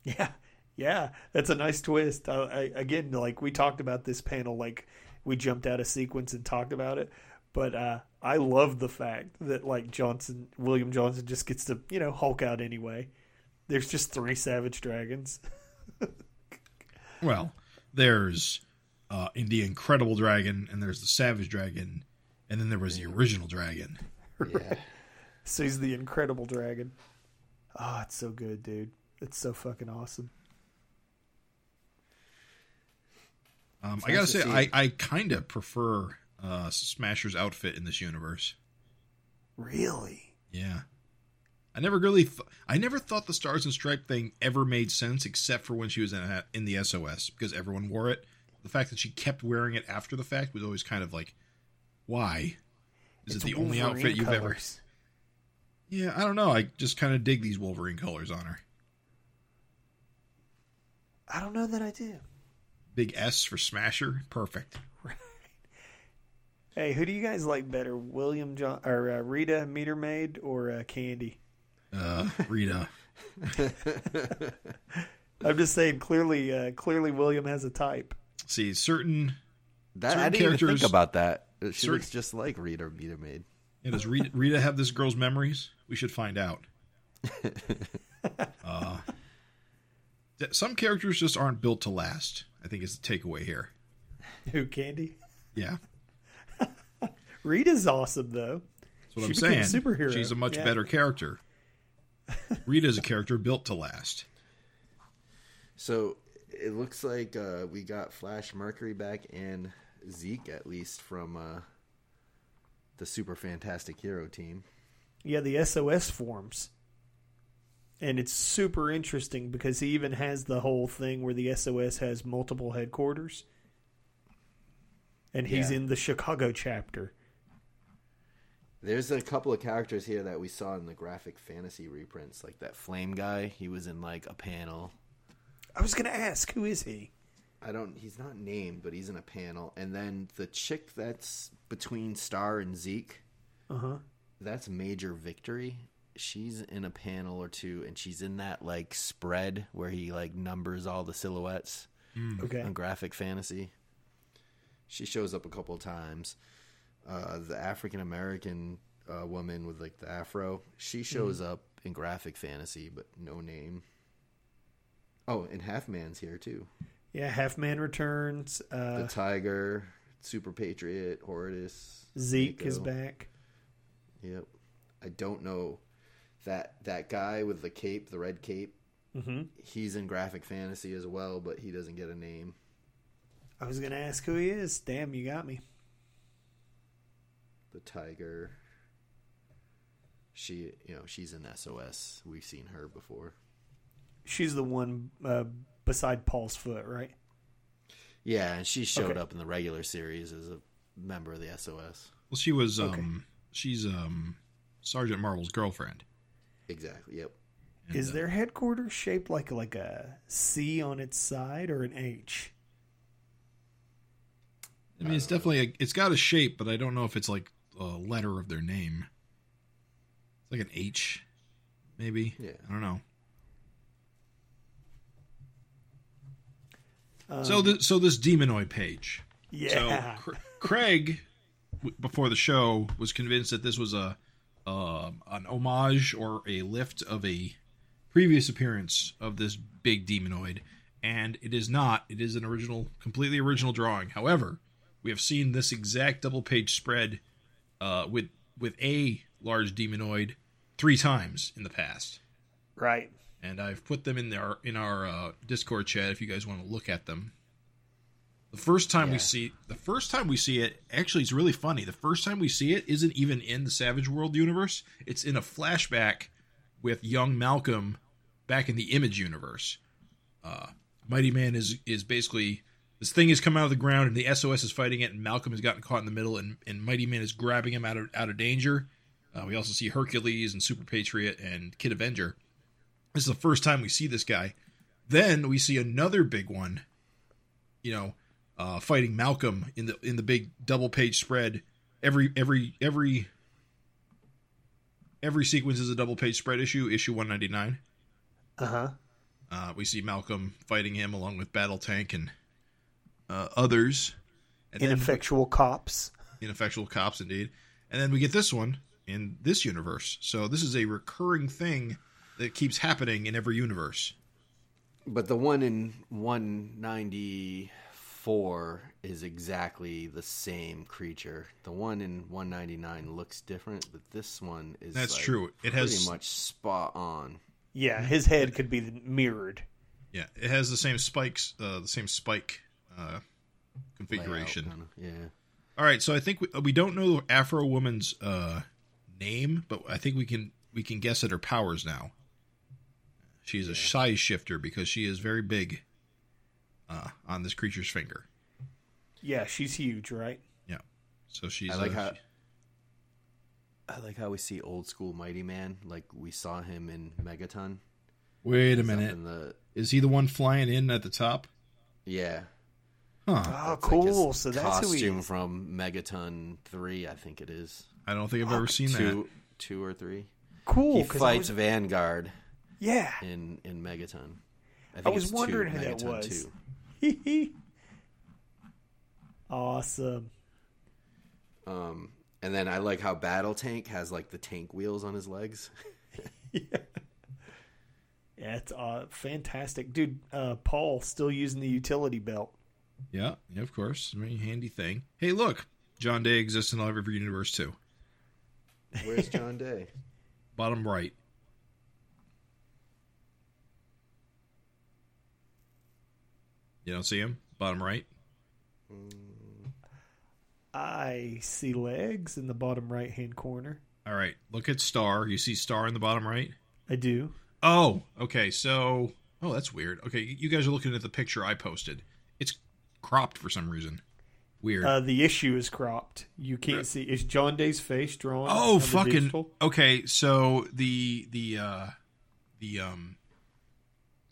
Yeah. Yeah. That's a nice twist. Again, we talked about this panel, we jumped out of sequence and talked about it. But I love the fact that William Johnson just gets to, Hulk out anyway. There's just 3 Savage Dragons. Well, there's the Incredible Dragon, and there's the Savage Dragon, and then there was the Original Dragon. Yeah. So he's the Incredible Dragon. Oh, it's so good, dude. It's so fucking awesome. I gotta say, I kind of prefer Smasher's outfit in this universe. Really? Yeah. I never thought the Stars and Stripes thing ever made sense, except for when she was in the SOS, because everyone wore it. The fact that she kept wearing it after the fact was always kind of why? It's the only outfit you've ever... Yeah, I don't know. I just kind of dig these Wolverine colors on her. I don't know that I do. Big S for Smasher. Perfect. Right. Hey, who do you guys like better, William John or Rita Meter Maid or Candy? Rita. I'm just saying. Clearly, William has a type. See, certain I didn't even think about that. She looks just like Rita Meter Maid. Yeah, does Rita have this girl's memories? We should find out. Some characters just aren't built to last, I think is the takeaway here. Who, Candy? Yeah. Rita's awesome, though. That's what I'm saying. Superhero. She's a much better character. Rita's a character built to last. So it looks like we got Flash Mercury back and Zeke, at least, from the Super Fantastic Hero team. Yeah, the SOS forms. And it's super interesting because he even has the whole thing where the SOS has multiple headquarters. And he's in the Chicago chapter. There's a couple of characters here that we saw in the graphic fantasy reprints, like that Flame guy. He was in a panel. I was going to ask, who is he? He's not named, but he's in a panel. And then the chick that's between Star and Zeke. Uh-huh. that's Major Victory. She's in a panel or two, and she's in that like spread where he like numbers all the silhouettes on Graphic Fantasy. She shows up a couple of times. The African American woman with like the afro, she shows up in Graphic Fantasy, but no name. Oh, and Half Man's here too. Yeah, Half Man returns. The Tiger, Super Patriot, Hortus, Zeke Nico is back. Yep. I don't know that guy with the cape, the red cape. Mm-hmm. He's in Graphic Fantasy as well, but he doesn't get a name. I was gonna ask who he is. Damn, you got me. The Tiger. She, she's in SOS. We've seen her before. She's the one beside Paul's foot, right? Yeah, and she showed up in the regular series as a member of the SOS. Well, she was. She's Sergeant Marvel's girlfriend. Exactly. Yep. And is their headquarters shaped like a C on its side or an H? I mean, it's definitely it's got a shape, but I don't know if it's like a letter of their name. It's like an H, maybe. Yeah, I don't know. So this Demonoid page. Yeah. So Craig, before the show, was convinced that this was an homage or a lift of a previous appearance of this big Demonoid, and it is not. It is an completely original drawing. However, we have seen this exact double page spread with a large Demonoid 3 times in the past. Right. And I've put them in our Discord chat if you guys want to look at them. The first time we see it, actually it's really funny. The first time we see it isn't even in the Savage World universe. It's in a flashback with young Malcolm back in the Image universe. Mighty Man is basically this thing has come out of the ground and the SOS is fighting it, and Malcolm has gotten caught in the middle, and Mighty Man is grabbing him out of danger. We also see Hercules and Super Patriot and Kid Avenger. This is the first time we see this guy. Then we see another big one, fighting Malcolm in the big double page spread. Every sequence is a double page spread issue 199. Uh-huh. We see Malcolm fighting him along with Battle Tank and others. And Ineffectual cops, indeed. And then we get this one in this universe. So this is a recurring thing that keeps happening in every universe. But the one in 194 is exactly the same creature. The one in 199 looks different, but this one is true. It has pretty much spot on. Yeah, his head could be mirrored. Yeah, it has the same spikes, configuration. Layout, kinda. Yeah. All right, so I think we don't know Afro Woman's name, but I think we can guess at her powers now. She's a size shifter because she is very big on this creature's finger. Yeah, she's huge, right? Yeah. So she's. I like how we see old school Mighty Man, like we saw him in Megaton. Wait a minute. Is he the one flying in at the top? Yeah. Huh. Oh, cool. Like so that's who he is. Costume from Megaton 3, I think it is. I don't think I've ever seen that. 2 or 3. Cool. He fights Vanguard. Yeah. In Megaton. I was wondering who that was. 2. Awesome. And then I like how Battle Tank has like the tank wheels on his legs. Yeah, it's fantastic, dude. Paul still using the utility belt. Yeah, of course, very handy thing. Hey, look, John Day exists in every universe too. Where's John Day? Bottom right. You don't see him? Bottom right. I see legs in the bottom right-hand corner. All right. Look at Star. You see Star in the bottom right? I do. Oh, okay. So, that's weird. Okay, you guys are looking at the picture I posted. It's cropped for some reason. Weird. The issue is cropped. You can't see. Is John Day's face drawn? Oh, fucking. Digital? Okay, so the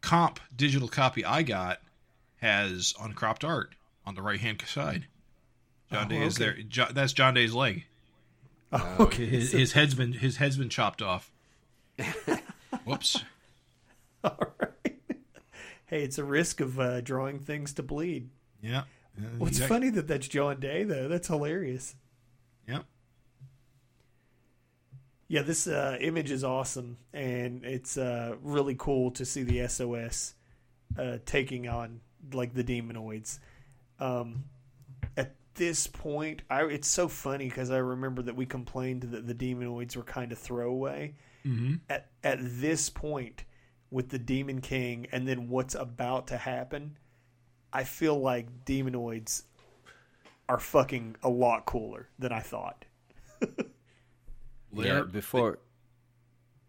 comp digital copy I got has uncropped art on the right-hand side. John Day is there. That's John Day's leg. Oh, okay. His head's been chopped off. Whoops. All right. Hey, it's a risk of drawing things to bleed. Yeah. What's funny that's John Day though. That's hilarious. Yeah. Yeah, this image is awesome, and it's really cool to see the SOS taking on like the Demonoids. At this point, it's so funny because I remember that we complained that the Demonoids were kind of throwaway. Mm-hmm. At this point, with the Demon King and then what's about to happen, I feel like Demonoids are fucking a lot cooler than I thought. Yeah, before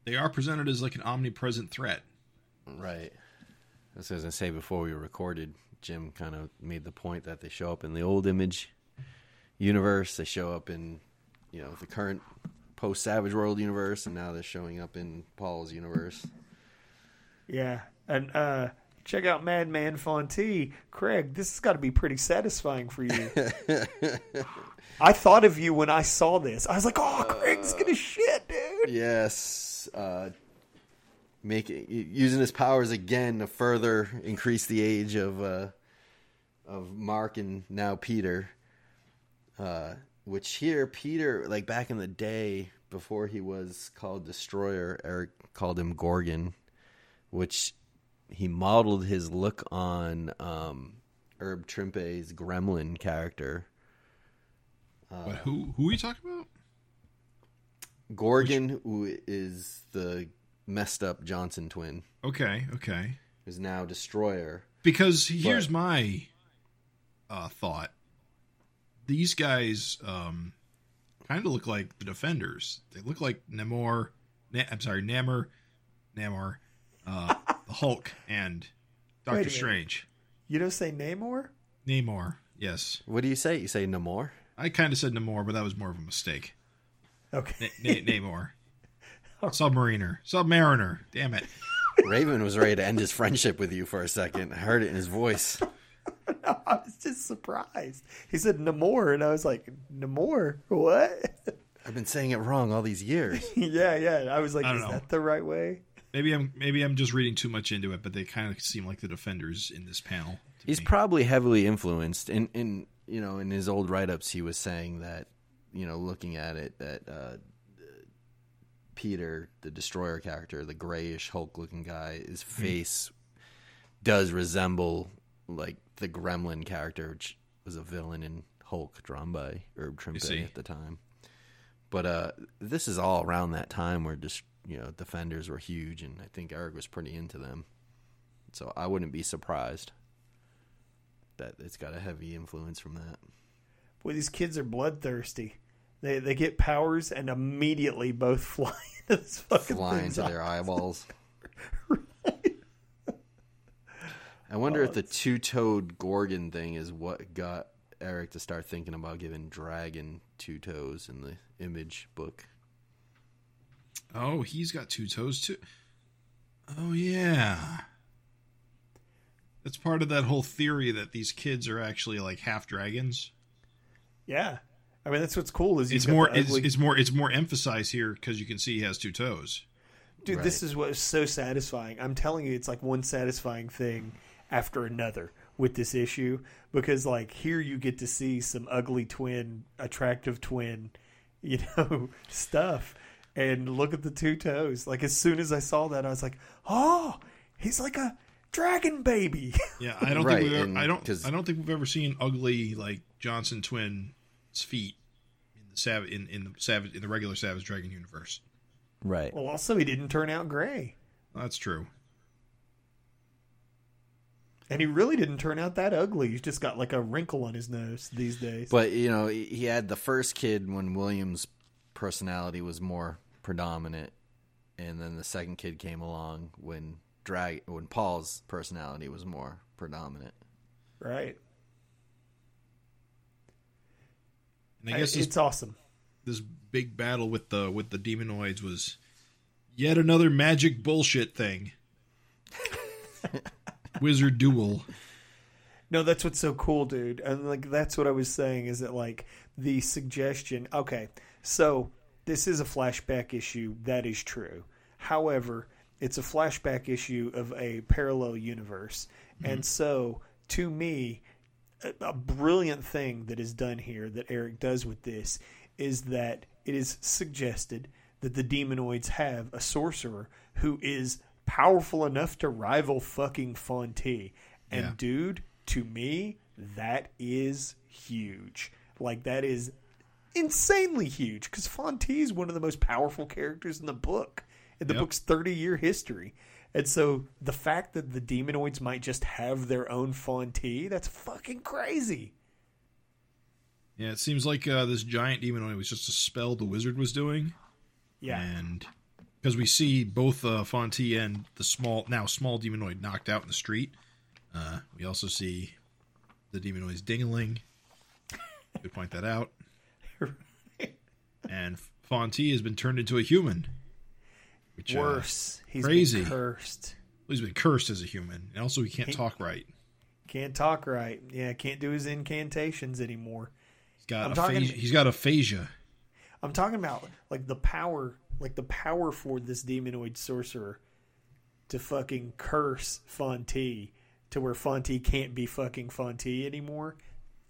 they are presented as like an omnipresent threat, right? As I was gonna say before we recorded, Jim kind of made the point that they show up in the old Image universe, they show up in the current post Savage World universe, and now they're showing up in Paul's universe. Yeah, and check out Madman Fonte. Craig, this has got to be pretty satisfying for you. I thought of you when I saw this. I was like, oh, Craig's going to shit, dude. Yes. Using his powers again to further increase the age of Mark and now Peter. Which here, Peter, like back in the day, before he was called Destroyer, Erik called him Gorgon, which... He modeled his look on Herb Trimpe's Gremlin character. But who are you talking about? Gorgon, who is the messed up Johnson twin. Okay. Is now Destroyer. Because here's my thought. These guys kind of look like the Defenders. They look like Namor. The Hulk and Doctor Strange. You don't say Namor? Namor, yes. What do you say? You say Namor? I kind of said Namor, but that was more of a mistake. Okay. Namor. Submariner. Damn it. Raven was ready to end his friendship with you for a second. I heard it in his voice. No, I was just surprised. He said Namor, and I was like, Namor? What? I've been saying it wrong all these years. Yeah. I was like, is that the right way? Maybe I'm just reading too much into it, but they kind of seem like the Defenders in this panel. He's probably heavily influenced. In his old write-ups, he was saying that, looking at it, that Peter, the Destroyer character, the grayish Hulk-looking guy, his face does resemble like the Gremlin character, which was a villain in Hulk, drawn by Herb Trimpe at the time. But this is all around that time where Defenders were huge, and I think Erik was pretty into them. So I wouldn't be surprised that it's got a heavy influence from that. Boy, these kids are bloodthirsty. They get powers and immediately both fly into this fucking flying to their eyeballs. Right. I wonder if the two-toed Gorgon thing is what got Erik to start thinking about giving Dragon two toes in the Image book. Oh, he's got two toes too. Oh, yeah. That's part of that whole theory that these kids are actually like half dragons. Yeah. I mean, that's what's cool is it's more emphasized here because you can see he has two toes. Dude, right. This is what is so satisfying. I'm telling you, it's like one satisfying thing after another with this issue, because like here you get to see some ugly twin, attractive twin, stuff. And look at the two toes. Like, as soon as I saw that, I was like, oh, he's like a dragon baby. Yeah, I don't think we've ever seen ugly like Johnson twin's feet in the regular Savage Dragon universe. Right. Well, also he didn't turn out gray. That's true. And he really didn't turn out that ugly. He's just got like a wrinkle on his nose these days. But he had the first kid when William's personality was more predominant, and then the second kid came along when Paul's personality was more predominant. Right. And I guess it's awesome. This big battle with the Demonoids was yet another magic bullshit thing. Wizard duel. No, that's what's so cool, dude. And like that's what I was saying is that like the suggestion, okay, So this is a flashback issue. That is true. However, it's a flashback issue of a parallel universe. Mm-hmm. And so, to me, a brilliant thing that is done here that Erik does with this is that it is suggested that the Demonoids have a sorcerer who is powerful enough to rival fucking Fonte. And yeah. Dude, to me, that is huge. Like, that is insanely huge, because Fonte is one of the most powerful characters in the book, in the yep. book's 30-year history. And so the fact that the Demonoids might just have their own Fonte, that's fucking crazy. Yeah, it seems like this giant Demonoid was just a spell the wizard was doing. Yeah. And because we see both Fonte and the small Demonoid knocked out in the street. We also see the Demonoid's ding-a-ling. Could point that out. Right. And Fonte has been turned into a human. Which, worse, he's crazy. Been cursed. He's been cursed as a human, and also he can't talk right. Can't talk right. Yeah, can't do his incantations anymore. He's got aphasia. I'm talking about like the power for this Demonoid sorcerer to fucking curse Fonte to where Fonte can't be fucking Fonte anymore.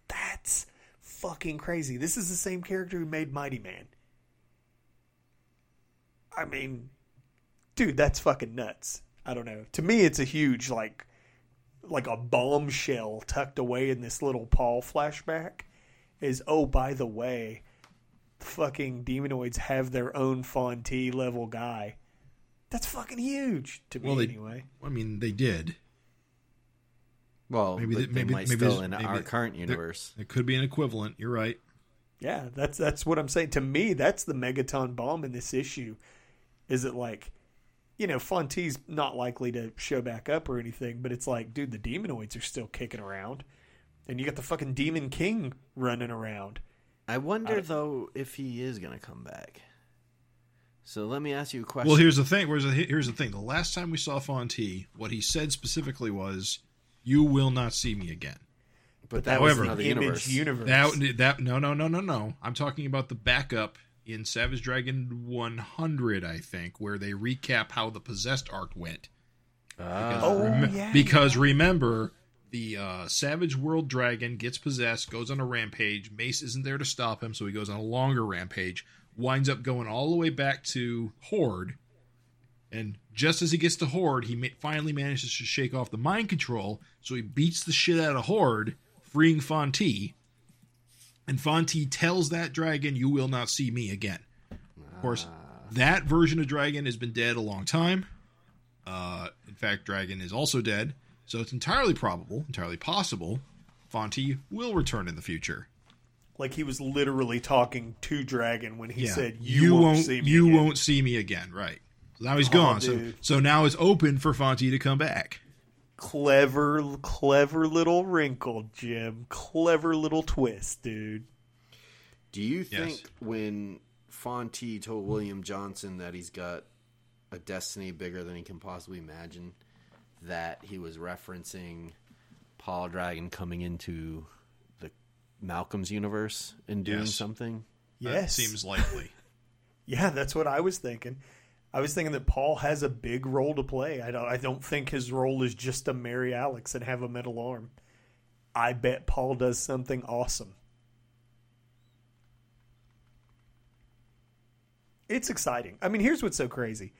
That's fucking crazy. This is the same character who made Mighty Man. I mean, dude, that's fucking nuts. I don't know. To me, it's a huge, like a bombshell tucked away in this little Paul flashback is, oh, by the way, fucking Demonoids have their own Fonte level guy. That's fucking huge to me, anyway. I mean, they did. Well, maybe our current universe. It could be an equivalent. You're right. Yeah, that's what I'm saying. To me, that's the megaton bomb in this issue. Is it like, you know, Fonte's not likely to show back up or anything, but it's like, dude, the Demonoids are still kicking around. And you got the fucking Demon King running around. I wonder, though, if he is going to come back. So let me ask you a question. Well, here's the thing. The last time we saw Fonte, what he said specifically was, you will not see me again. But that was another universe. No. I'm talking about the backup in Savage Dragon 100, I think, where they recap how the Possessed arc went. Because remember, the Savage World Dragon gets possessed, goes on a rampage. Mace isn't there to stop him, so he goes on a longer rampage, winds up going all the way back to Horde. And just as he gets to Horde, he finally manages to shake off the mind control, so he beats the shit out of Horde, freeing Fonte. And Fonte tells that dragon, you will not see me again. Of course, that version of Dragon has been dead a long time. In fact, Dragon is also dead. So it's entirely possible, Fonte will return in the future. Like he was literally talking to Dragon when he said, you won't see me again, right. So now he's gone. So now it's open for Fonte to come back. Clever little wrinkle, Jim. Clever little twist, dude. Do you think when Fonte told William Johnson that he's got a destiny bigger than he can possibly imagine, that he was referencing Paul Dragon coming into the Malcolm's universe and doing something? Yes. That seems likely. Yeah, that's what I was thinking. I was thinking that Paul has a big role to play. I don't think his role is just to marry Alex and have a metal arm. I bet Paul does something awesome. It's exciting. I mean, here's what's so crazy.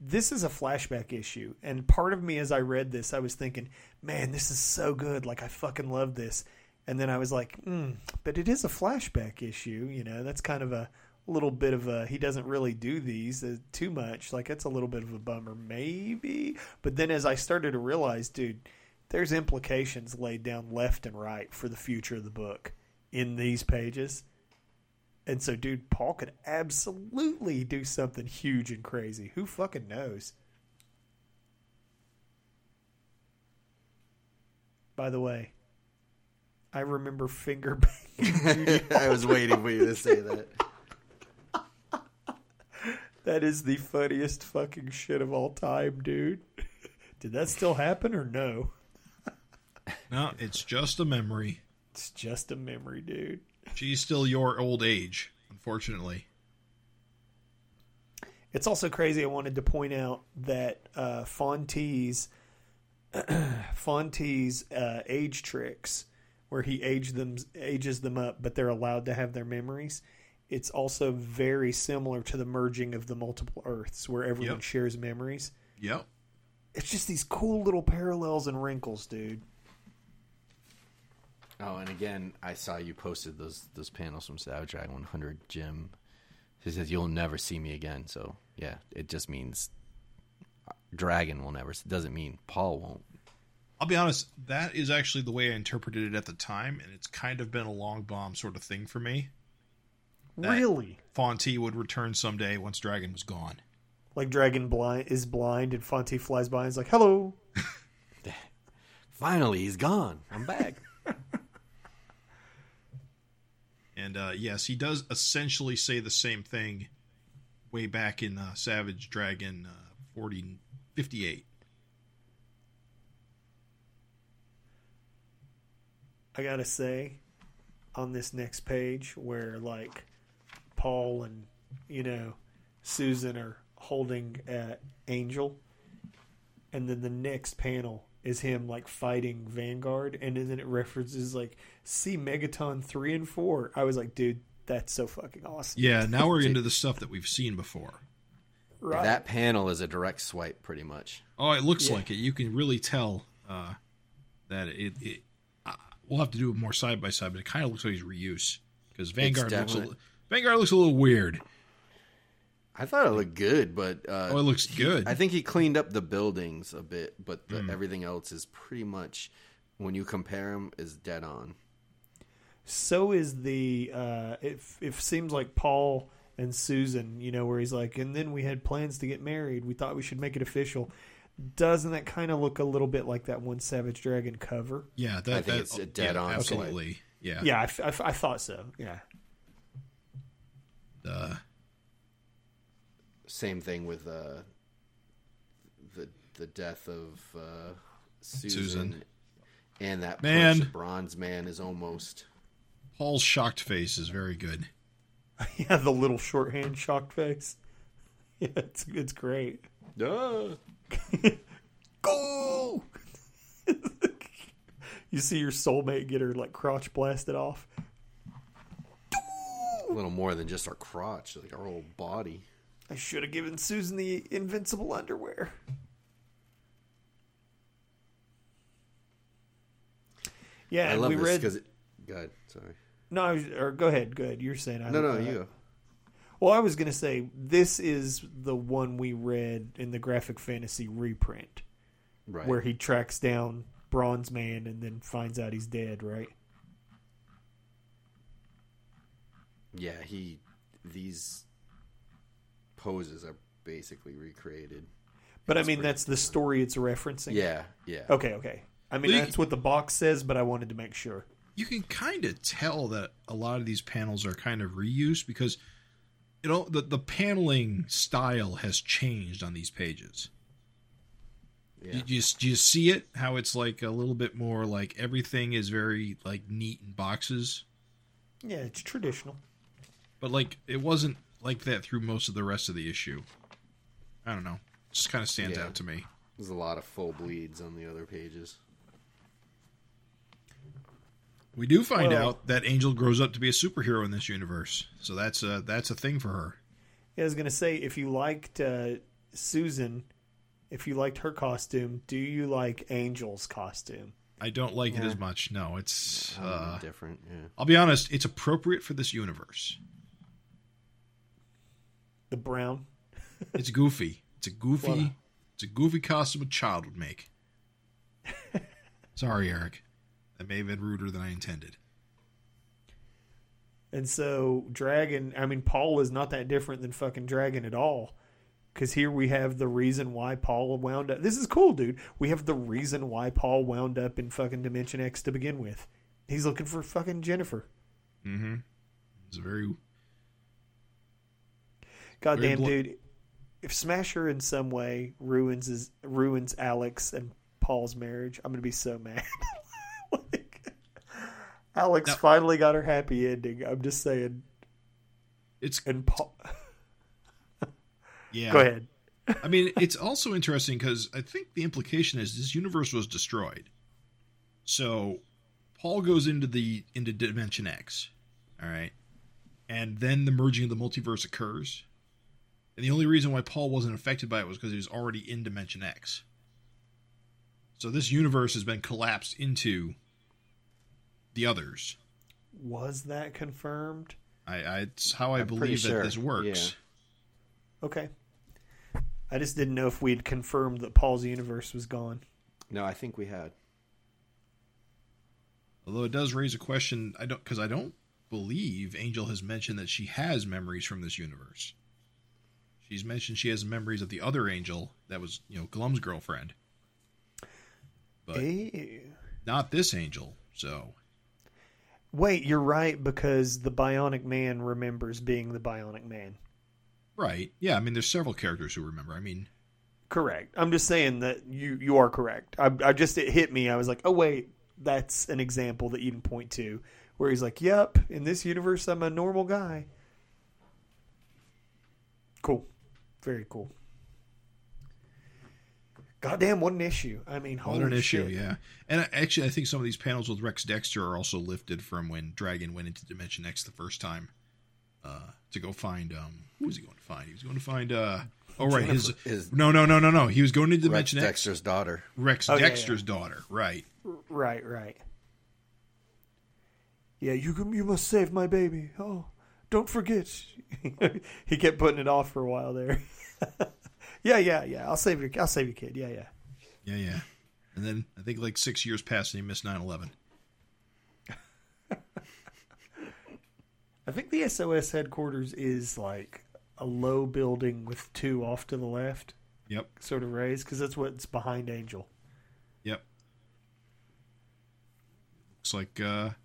This is a flashback issue, and part of me as I read this, I was thinking, man, this is so good. Like, I fucking love this. And then I was like, but it is a flashback issue. You know, that's kind of a little bit of a, he doesn't really do these too much. Like, that's a little bit of a bummer, maybe. But then as I started to realize, dude, there's implications laid down left and right for the future of the book in these pages. And so, dude, Paul could absolutely do something huge and crazy. Who fucking knows? By the way, I remember finger banging Judy. I was waiting for you to say that. That is the funniest fucking shit of all time, dude. Did that still happen or no? No, it's just a memory. It's just a memory, dude. She's still your old age. unfortunately. It's also crazy. I wanted to point out that Fonte's age tricks, where he ages them up, but they're allowed to have their memories. It's also very similar to the merging of the multiple Earths, where everyone shares memories. Yep. It's just these cool little parallels and wrinkles, dude. Oh, and again, I saw you posted those panels from Savage Dragon 100, Jim. He says, "You'll never see me again." So, yeah, it just means Dragon will never. Doesn't mean Paul won't. I'll be honest, that is actually the way I interpreted it at the time, and it's kind of been a long bomb sort of thing for me. Really? Fonte would return someday once Dragon was gone. Like Dragon is blind and Fonte flies by and is like, hello. Finally, he's gone. I'm back. And yes, he does essentially say the same thing way back in Savage Dragon 58. I gotta say, on this next page where like Paul and Susan are holding Angel, and then the next panel is him like fighting Vanguard, and then it references like see Megaton 3 and 4. I was like, dude, that's so fucking awesome. Yeah, now we're into the stuff that we've seen before. Right. That panel is a direct swipe pretty much. Oh, it looks like it. You can really tell that it we'll have to do it more side by side, but it kind of looks like he's reuse because Vanguard looks a little weird. I thought it looked good, but it looks good. I think he cleaned up the buildings a bit, but everything else is pretty much, when you compare him, is dead on. So is the it seems like Paul and Susan, where he's like, and then we had plans to get married. We thought we should make it official. Doesn't that kind of look a little bit like that one Savage Dragon cover? Yeah, I think it's dead on. Absolutely. Side. Yeah. Yeah, I thought so. Yeah. Same thing with the death of Susan. And that man, Bronze Man is almost. Paul's shocked face is very good. Yeah, the little shorthand shocked face. Yeah, it's great. Duh. Go! You see your soulmate get her like crotch blasted off. A little more than just our crotch, like our whole body. I should have given Susan the invincible underwear. Yeah, I love this because it. Go ahead, sorry. No, go ahead. Good, you're saying. No, you. Well, I was going to say, this is the one we read in the graphic fantasy reprint. Right. Where he tracks down Bronze Man and then finds out he's dead, right? Yeah, these poses are basically recreated. But I mean, that's the story it's referencing? Yeah, yeah. Okay. I mean, that's what the box says, but I wanted to make sure. You can kind of tell that a lot of these panels are kind of reused because... the paneling style has changed on these pages. Yeah. Do you see it? How it's like a little bit more like everything is very like neat in boxes. Yeah, it's traditional. But like it wasn't like that through most of the rest of the issue. I don't know. It just kind of stands out to me. There's a lot of full bleeds on the other pages. We do find out that Angel grows up to be a superhero in this universe, so that's a thing for her. Yeah, I was going to say, if you liked Susan, if you liked her costume, do you like Angel's costume? I don't like it as much. No, it's different. Yeah. I'll be honest; it's appropriate for this universe. The brown. It's goofy. It's a goofy costume a child would make. Sorry, Eric. That may have been ruder than I intended. And so Dragon, I mean, Paul is not that different than fucking Dragon at all. Because here we have the reason why Paul wound up. This is cool, dude. We have the reason why Paul wound up in fucking Dimension X to begin with. He's looking for fucking Jennifer. Mm-hmm. It's very... Goddamn, dude. If Smasher in some way ruins Alex and Paul's marriage, I'm going to be so mad. Alex finally got her happy ending. I'm just saying. It's and Paul. Yeah. Go ahead. I mean, it's also interesting because I think the implication is this universe was destroyed. So Paul goes into Dimension X, all right? And then the merging of the multiverse occurs. And the only reason why Paul wasn't affected by it was because he was already in Dimension X. So this universe has been collapsed into the others. Was that confirmed? It's how I believe that this works. Yeah. Okay. I just didn't know if we'd confirmed that Paul's universe was gone. No, I think we had. Although it does raise a question, because I don't believe Angel has mentioned that she has memories from this universe. She's mentioned she has memories of the other Angel that was, Glum's girlfriend. But not this Angel, so... Wait, you're right, because the Bionic Man remembers being the Bionic Man. Right. Yeah, I mean, there's several characters who remember. I mean... Correct. I'm just saying that you are correct. It hit me. I was like, oh, wait, that's an example that you can point to, where he's like, yep, in this universe, I'm a normal guy. Cool. Very cool. Goddamn, what an issue. I mean, holy shit. What an issue, yeah. And I think some of these panels with Rex Dexter are also lifted from when Dragon went into Dimension X the first time to go find... who was he going to find? He was going to find... No. He was going into Dimension X. Rex Dexter's daughter. Daughter, right. Right. Yeah, you must save my baby. Oh, don't forget. He kept putting it off for a while there. Yeah. I'll save your kid. Yeah. And then I think like 6 years passed and he missed 9/11. I think the SOS headquarters is like a low building with two off to the left. Yep. Sort of raised, because that's what's behind Angel. Yep. Looks like a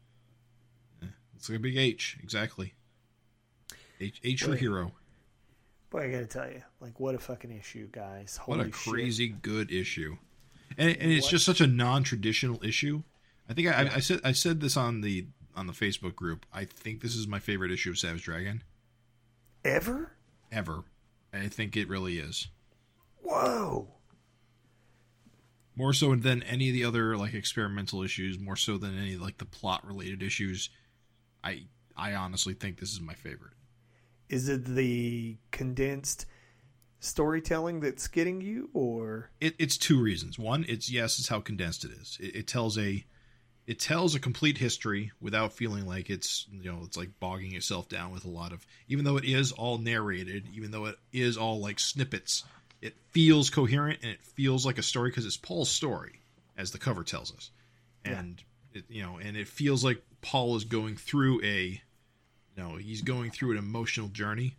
big H. Exactly. H for hero. Boy, I gotta tell you, like, what a fucking issue, guys! Holy shit. What a crazy good issue, and it's just such a non-traditional issue. I think I said this on the Facebook group. I think this is my favorite issue of Savage Dragon ever. I think it really is. Whoa! More so than any of the other like experimental issues. More so than any like the plot-related issues. I honestly think this is my favorite. Is it the condensed storytelling that's getting you, or it's two reasons? One, it's how condensed it is. It tells a complete history without feeling like it's it's like bogging itself down with a lot of, even though it is all narrated, even though it is all like snippets. It feels coherent and it feels like a story because it's Paul's story, as the cover tells us, and and it feels like Paul is going through he's going through an emotional journey.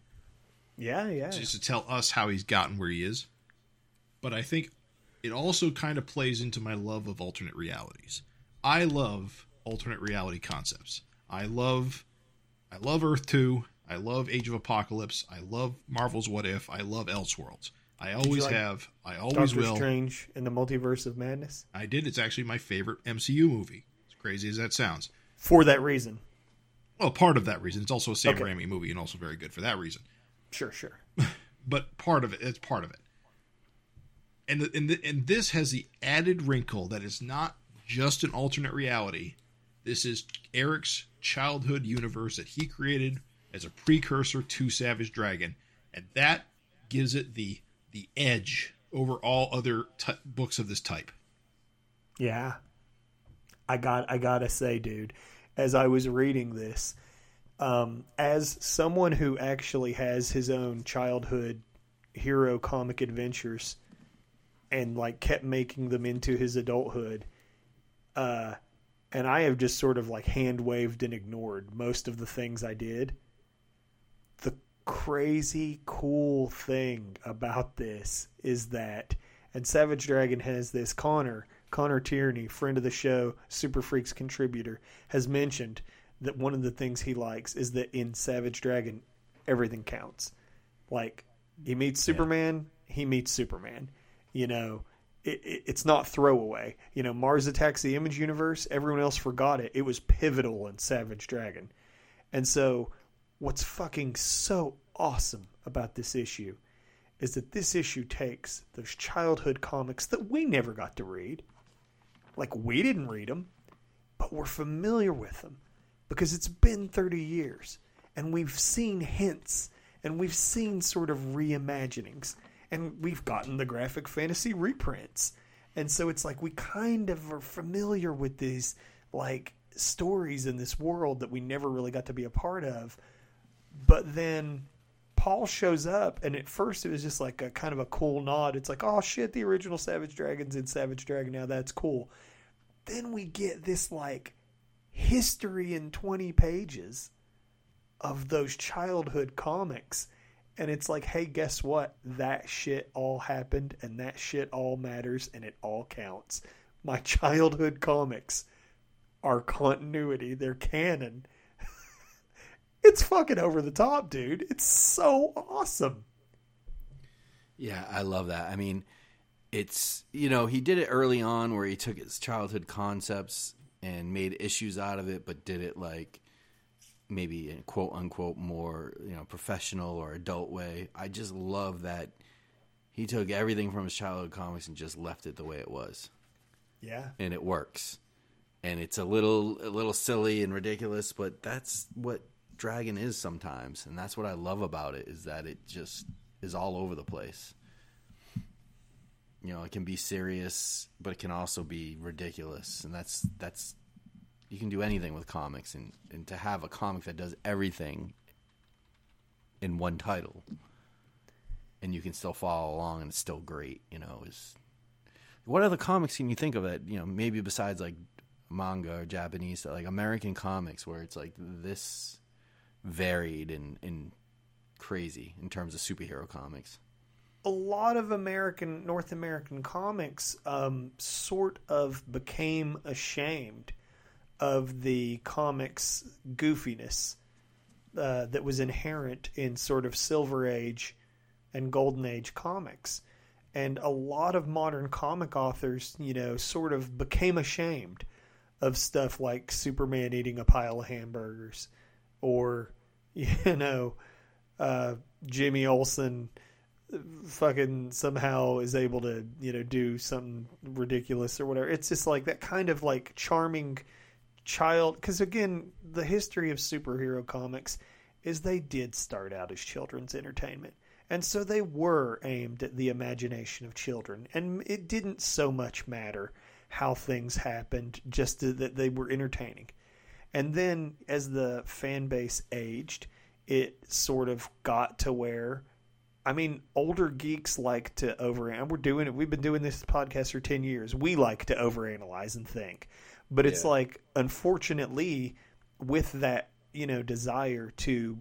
Yeah. Just to tell us how he's gotten where he is. But I think it also kind of plays into my love of alternate realities. I love alternate reality concepts. I love Earth 2. I love Age of Apocalypse. I love Marvel's What If. I love Elseworlds. I always have. I always Doctor will. Doctor Strange and the Multiverse of Madness? I did. It's actually my favorite MCU movie. As crazy as that sounds. For that reason. Well, part of that reason. It's also a Sam Raimi movie and also very good for that reason. Sure. But it's part of it. And this has the added wrinkle that it's not just an alternate reality. This is Erik's childhood universe that he created as a precursor to Savage Dragon. And that gives it the edge over all other books of this type. Yeah. I gotta say, dude. As I was reading this, as someone who actually has his own childhood hero comic adventures and like kept making them into his adulthood, and I have just sort of like hand waved and ignored most of the things I did. The crazy cool thing about this is that, and Savage Dragon has this, Connor Tierney, friend of the show, Super Freaks contributor, has mentioned that one of the things he likes is that in Savage Dragon, everything counts. Like, he meets Superman, It's not throwaway. Mars Attacks the Image Universe, everyone else forgot it. It was pivotal in Savage Dragon. And so What's fucking so awesome about this issue is that this issue takes those childhood comics that we never got to read. Like, we didn't read them, but we're familiar with them because it's been 30 years and we've seen hints and we've seen sort of reimaginings and we've gotten the graphic fantasy reprints. And so it's like we kind of are familiar with these, like, stories in this world that we never really got to be a part of. But then Paul shows up, and at first it was just like a kind of a cool nod. It's like, oh shit, the original Savage Dragon's in Savage Dragon now, that's cool. Then we get this like history in 20 pages of those childhood comics, and it's like, hey, guess what? That shit all happened, and that shit all matters, and it all counts. My childhood comics are continuity, they're canon. It's fucking over the top, dude. It's so awesome. Yeah, I love that. I mean, it's, you know, he did it early on where he took his childhood concepts and made issues out of it, but did it like maybe in quote unquote more, you know, professional or adult way. I just love that he took everything from his childhood comics and just left it the way it was. Yeah. And it works. And it's a little silly and ridiculous, but that's what Dragon is sometimes, and that's what I love about it, is that it just is all over the place. You know, it can be serious, but it can also be ridiculous, and that's you can do anything with comics, and to have a comic that does everything in one title and you can still follow along and it's still great, you know, is what other comics can you think of that, you know, maybe besides like manga or Japanese, like American comics, where it's like this varied and crazy in terms of superhero comics. A lot of North American comics sort of became ashamed of the comics goofiness that was inherent in sort of Silver Age and Golden Age comics. And a lot of modern comic authors, you know, sort of became ashamed of stuff like Superman eating a pile of hamburgers, or, you know, Jimmy Olsen fucking somehow is able to, you know, do something ridiculous or whatever. It's just like that kind of like charming child. Because again, the history of superhero comics is they did start out as children's entertainment. And so they were aimed at the imagination of children. And it didn't so much matter how things happened, just that they were entertaining. And then as the fan base aged, it sort of got to where, I mean, older geeks like to overanalyze. We're doing it. We've been doing this podcast for 10 years. We like to overanalyze and think. But it's like, unfortunately, with that, you know, desire to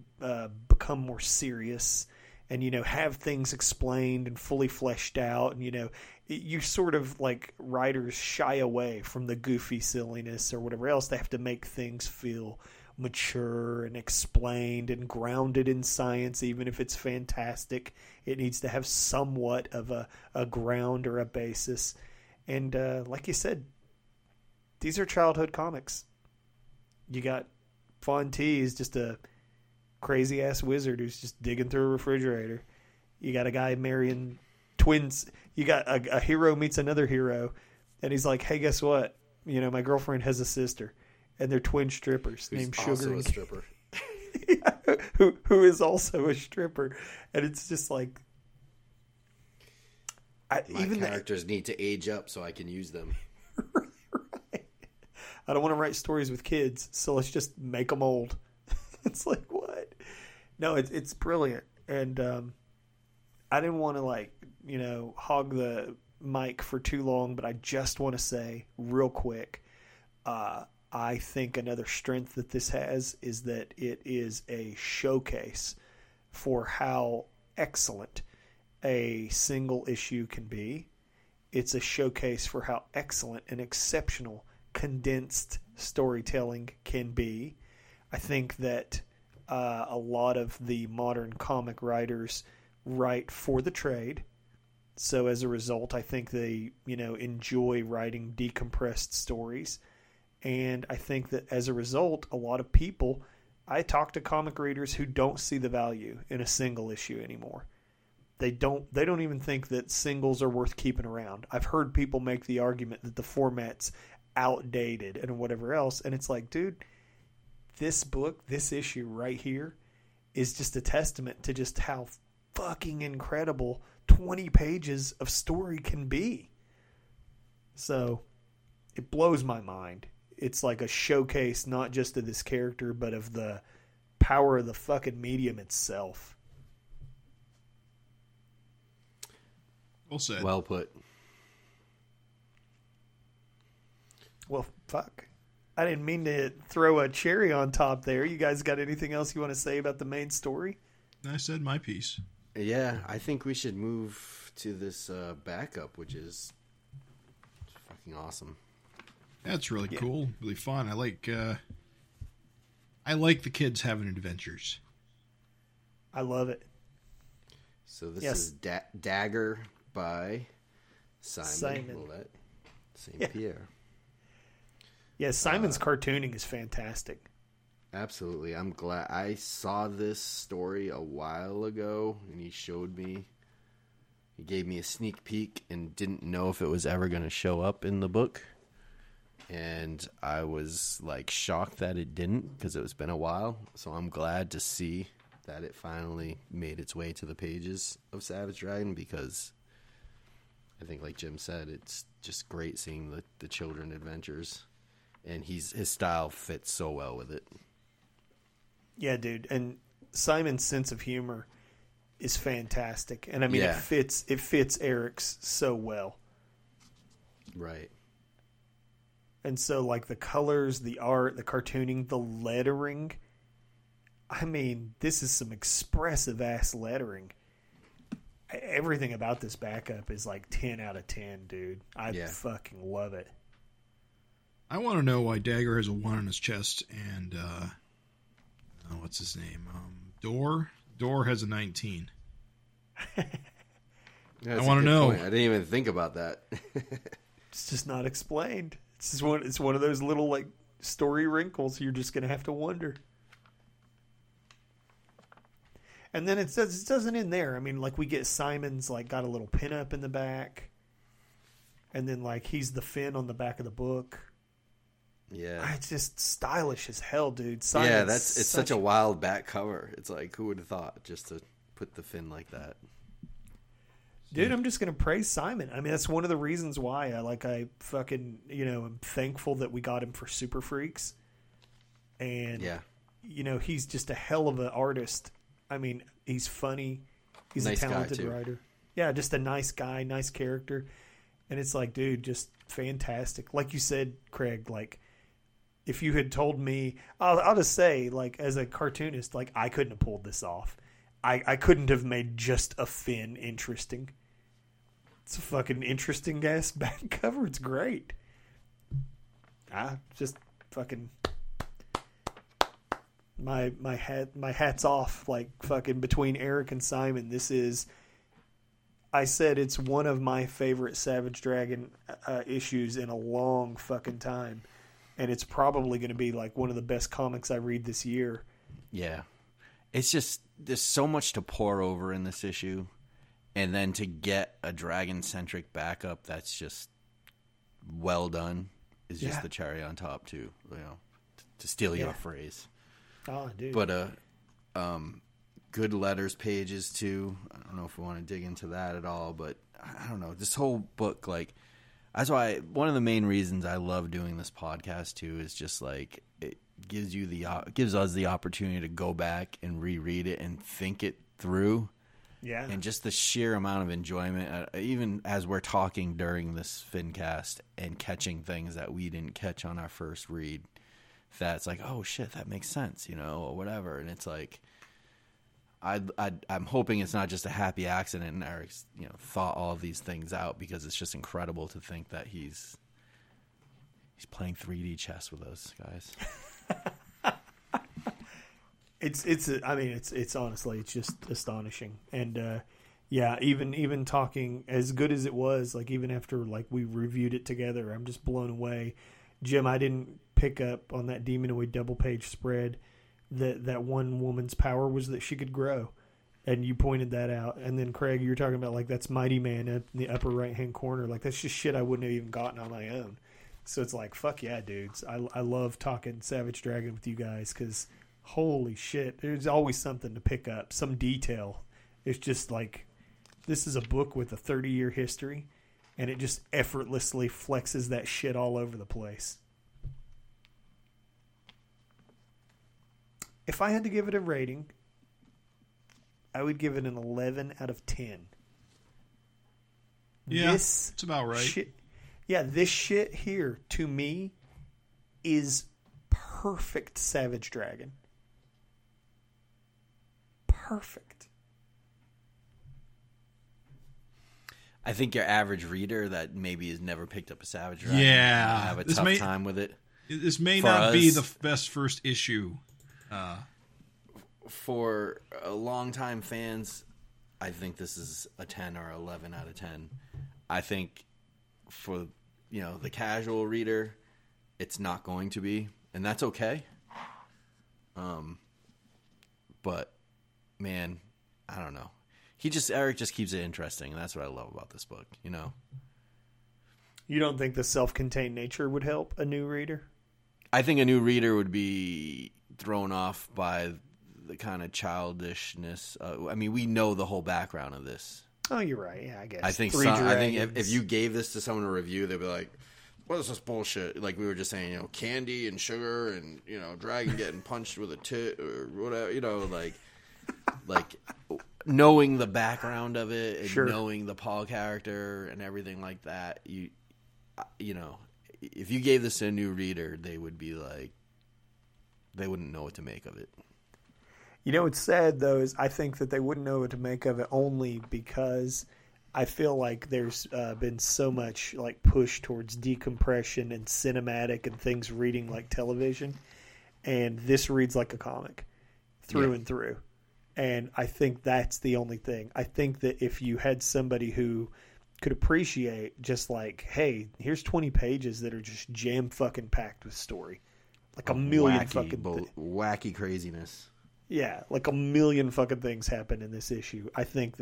become more serious and, you know, have things explained and fully fleshed out and, you know, you sort of like writers shy away from the goofy silliness or whatever else. They have to make things feel mature and explained and grounded in science. Even if it's fantastic, it needs to have somewhat of a ground or a basis. And like you said, these are childhood comics. You got Fonte is just a crazy ass wizard who's just digging through a refrigerator. You got a guy marrying twins. You got a hero meets another hero, and he's like, hey, guess what? You know, my girlfriend has a sister, and they're twin strippers named Sugar. Also a stripper. Yeah, who is also a stripper. And it's just like, my characters need to age up so I can use them. Right. I don't want to write stories with kids, so let's just make them old. It's like, what? No, it's brilliant. And I didn't want to, like, you know, hog the mic for too long, but I just want to say real quick, I think another strength that this has is that it is a showcase for how excellent a single issue can be. It's a showcase for how excellent and exceptional condensed storytelling can be. I think that a lot of the modern comic writers write for the trade. So as a result, I think they, you know, enjoy writing decompressed stories. And I think that as a result, a lot of people I talk to comic readers who don't see the value in a single issue anymore. They don't even think that singles are worth keeping around. I've heard people make the argument that the format's outdated and whatever else, and it's like, dude, this book, this issue right here is just a testament to just how fucking incredible 20 pages of story can be. So it blows my mind. It's like a showcase, not just of this character, but of the power of the fucking medium itself. Well said. Well put. Well, fuck. I didn't mean to throw a cherry on top there. You guys got anything else you want to say about the main story? I said my piece. Yeah, I think we should move to this backup, which is fucking awesome. That's really cool, really fun. I like the kids having adventures. I love it. So this is Dagger by Simon Mallette Pierre. Yeah, Simon's cartooning is fantastic. Absolutely. I'm glad I saw this story a while ago, and he gave me a sneak peek and didn't know if it was ever going to show up in the book. And I was like shocked that it didn't, because it's been a while. So I'm glad to see that it finally made its way to the pages of Savage Dragon, because I think, like Jim said, it's just great seeing the children adventures, and his style fits so well with it. Yeah, dude, and Simon's sense of humor is fantastic, and I mean it fits Eric's so well. Right. And so, like, the colors, the art, the cartooning, the lettering. I mean, this is some expressive-ass lettering. Everything about this backup is, like, 10 out of 10, dude. I fucking love it. I want to know why Dagger has a 1 on his chest and, what's his name? Door has a 19. I want to know. Point. I didn't even think about that. It's just not explained. It's one of those little like story wrinkles you're just going to have to wonder. And then it doesn't end there. I mean, like, we get Simon's like got a little pinup in the back, and then like he's the fin on the back of the book. Yeah, it's just stylish as hell, dude. Simon's it's such a wild back cover. It's like, who would have thought just to put the fin like that. Dude, I'm just going to praise Simon. I mean, that's one of the reasons why I fucking, I'm thankful that we got him for Super Freaks. And, he's just a hell of an artist. I mean, he's funny. He's nice, a talented writer. Yeah, just a nice guy, nice character. And it's like, dude, just fantastic. Like you said, Craig, like, if you had told me, I'll just say, like, as a cartoonist, like, I couldn't have pulled this off. I couldn't have made just a fin interesting. It's a fucking interesting ass back cover. It's great. I just fucking my hat's off, like, fucking between Eric and Simon. I said it's one of my favorite Savage Dragon issues in a long fucking time, and it's probably going to be like one of the best comics I read this year. Yeah, it's just there's so much to pour over in this issue, and then to get a dragon-centric backup that's just well done is just the cherry on top, too, to steal your phrase. Oh, dude. But good letters pages, too. I don't know if we want to dig into that at all, but I don't know. This whole book, like, that's why one of the main reasons I love doing this podcast, too, is just, like, it gives us the opportunity to go back and reread it and think it through. Yeah. And just the sheer amount of enjoyment, even as we're talking during this Fincast and catching things that we didn't catch on our first read, that's like, oh shit, that makes sense, or whatever. And it's like, I'm hoping it's not just a happy accident and Eric's, thought all these things out, because it's just incredible to think that he's playing 3D chess with us, guys. It's honestly, it's just astonishing. And even talking as good as it was, like, even after like we reviewed it together, I'm just blown away. Jim, I didn't pick up on that Demonoid double page spread that one woman's power was that she could grow. And you pointed that out. And then, Craig, you were talking about, like, that's Mighty Man up in the upper right-hand corner. Like, that's just shit I wouldn't have even gotten on my own. So it's like, fuck yeah, dudes. I love talking Savage Dragon with you guys because, holy shit, there's always something to pick up, some detail. It's just like, this is a book with a 30-year history, and it just effortlessly flexes that shit all over the place. If I had to give it a rating, I would give it an 11 out of 10. Yeah, it's about right. This shit here, to me, is perfect Savage Dragon. Perfect. I think your average reader that maybe has never picked up a Savage Dragon will have a tough time with it. This may not be the best first issue. For long-time fans, I think this is a 10 or 11 out of 10. I think for the casual reader, it's not going to be, and that's okay. But man, I don't know. Eric just keeps it interesting, and that's what I love about this book. You don't think the self-contained nature would help a new reader? I think a new reader would be thrown off by the kind of childishness. I mean, we know the whole background of this. Oh, you're right. Yeah, I guess. I think if you gave this to someone to review, they'd be like, "What is this bullshit?" Like we were just saying, Candy and Sugar and Dragon getting punched with a tit or whatever. Like knowing the background of it and knowing the Paul character and everything like that. If you gave this to a new reader, they would be like, they wouldn't know what to make of it. What's sad, though, is I think that they wouldn't know what to make of it only because I feel like there's been so much like push towards decompression and cinematic and things reading like television. And this reads like a comic through and through. And I think that's the only thing. I think that if you had somebody who could appreciate just like, hey, here's 20 pages that are just jam fucking packed with story. Like a million wacky craziness. Yeah, like a million fucking things happen in this issue. I think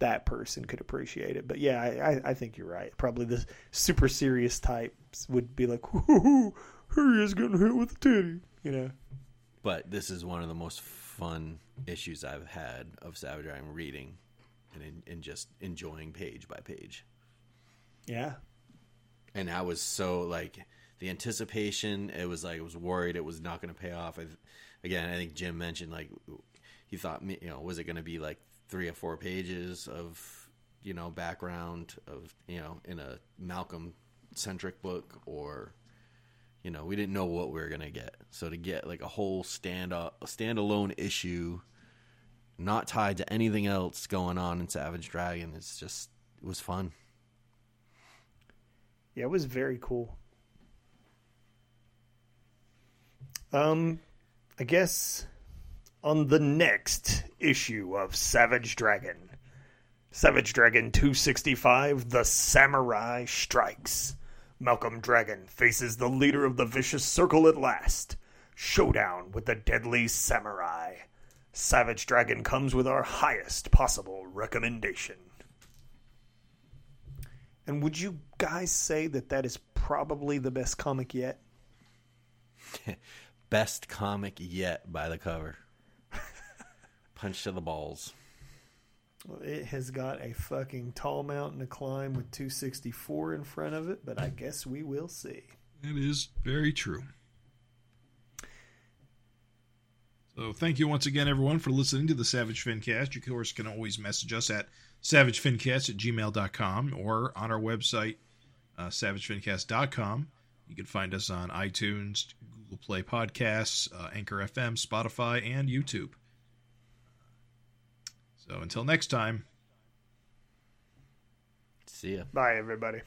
that person could appreciate it. But yeah, I think you're right. Probably the super serious types would be like, whoo, he is getting hit with a titty, But this is one of the most fun issues I've had of Savage Dragon reading and just enjoying page by page. Yeah. And I was so like... the anticipation, it was like I was worried it was not going to pay off. I think Jim mentioned like he thought, was it going to be like 3 or 4 pages of background of in a Malcolm centric book, or we didn't know what we were going to get. So to get like a whole standalone issue, not tied to anything else going on in Savage Dragon, it was fun. Yeah, it was very cool. I guess on the next issue of Savage Dragon 265, The Samurai Strikes. Malcolm Dragon faces the leader of the Vicious Circle at last. Showdown with the deadly samurai. Savage Dragon comes with our highest possible recommendation. And would you guys say that is probably the best comic yet? Best comic yet by the cover. Punch to the balls. Well, it has got a fucking tall mountain to climb with 264 in front of it, but I guess we will see. It is very true. So thank you once again, everyone, for listening to the Savage Fincast. You, of course, can always message us at savagefincast@gmail.com or on our website, savagefincast.com. You can find us on iTunes, Google Play Podcasts, Anchor FM, Spotify, and YouTube. So until next time. See ya. Bye, everybody.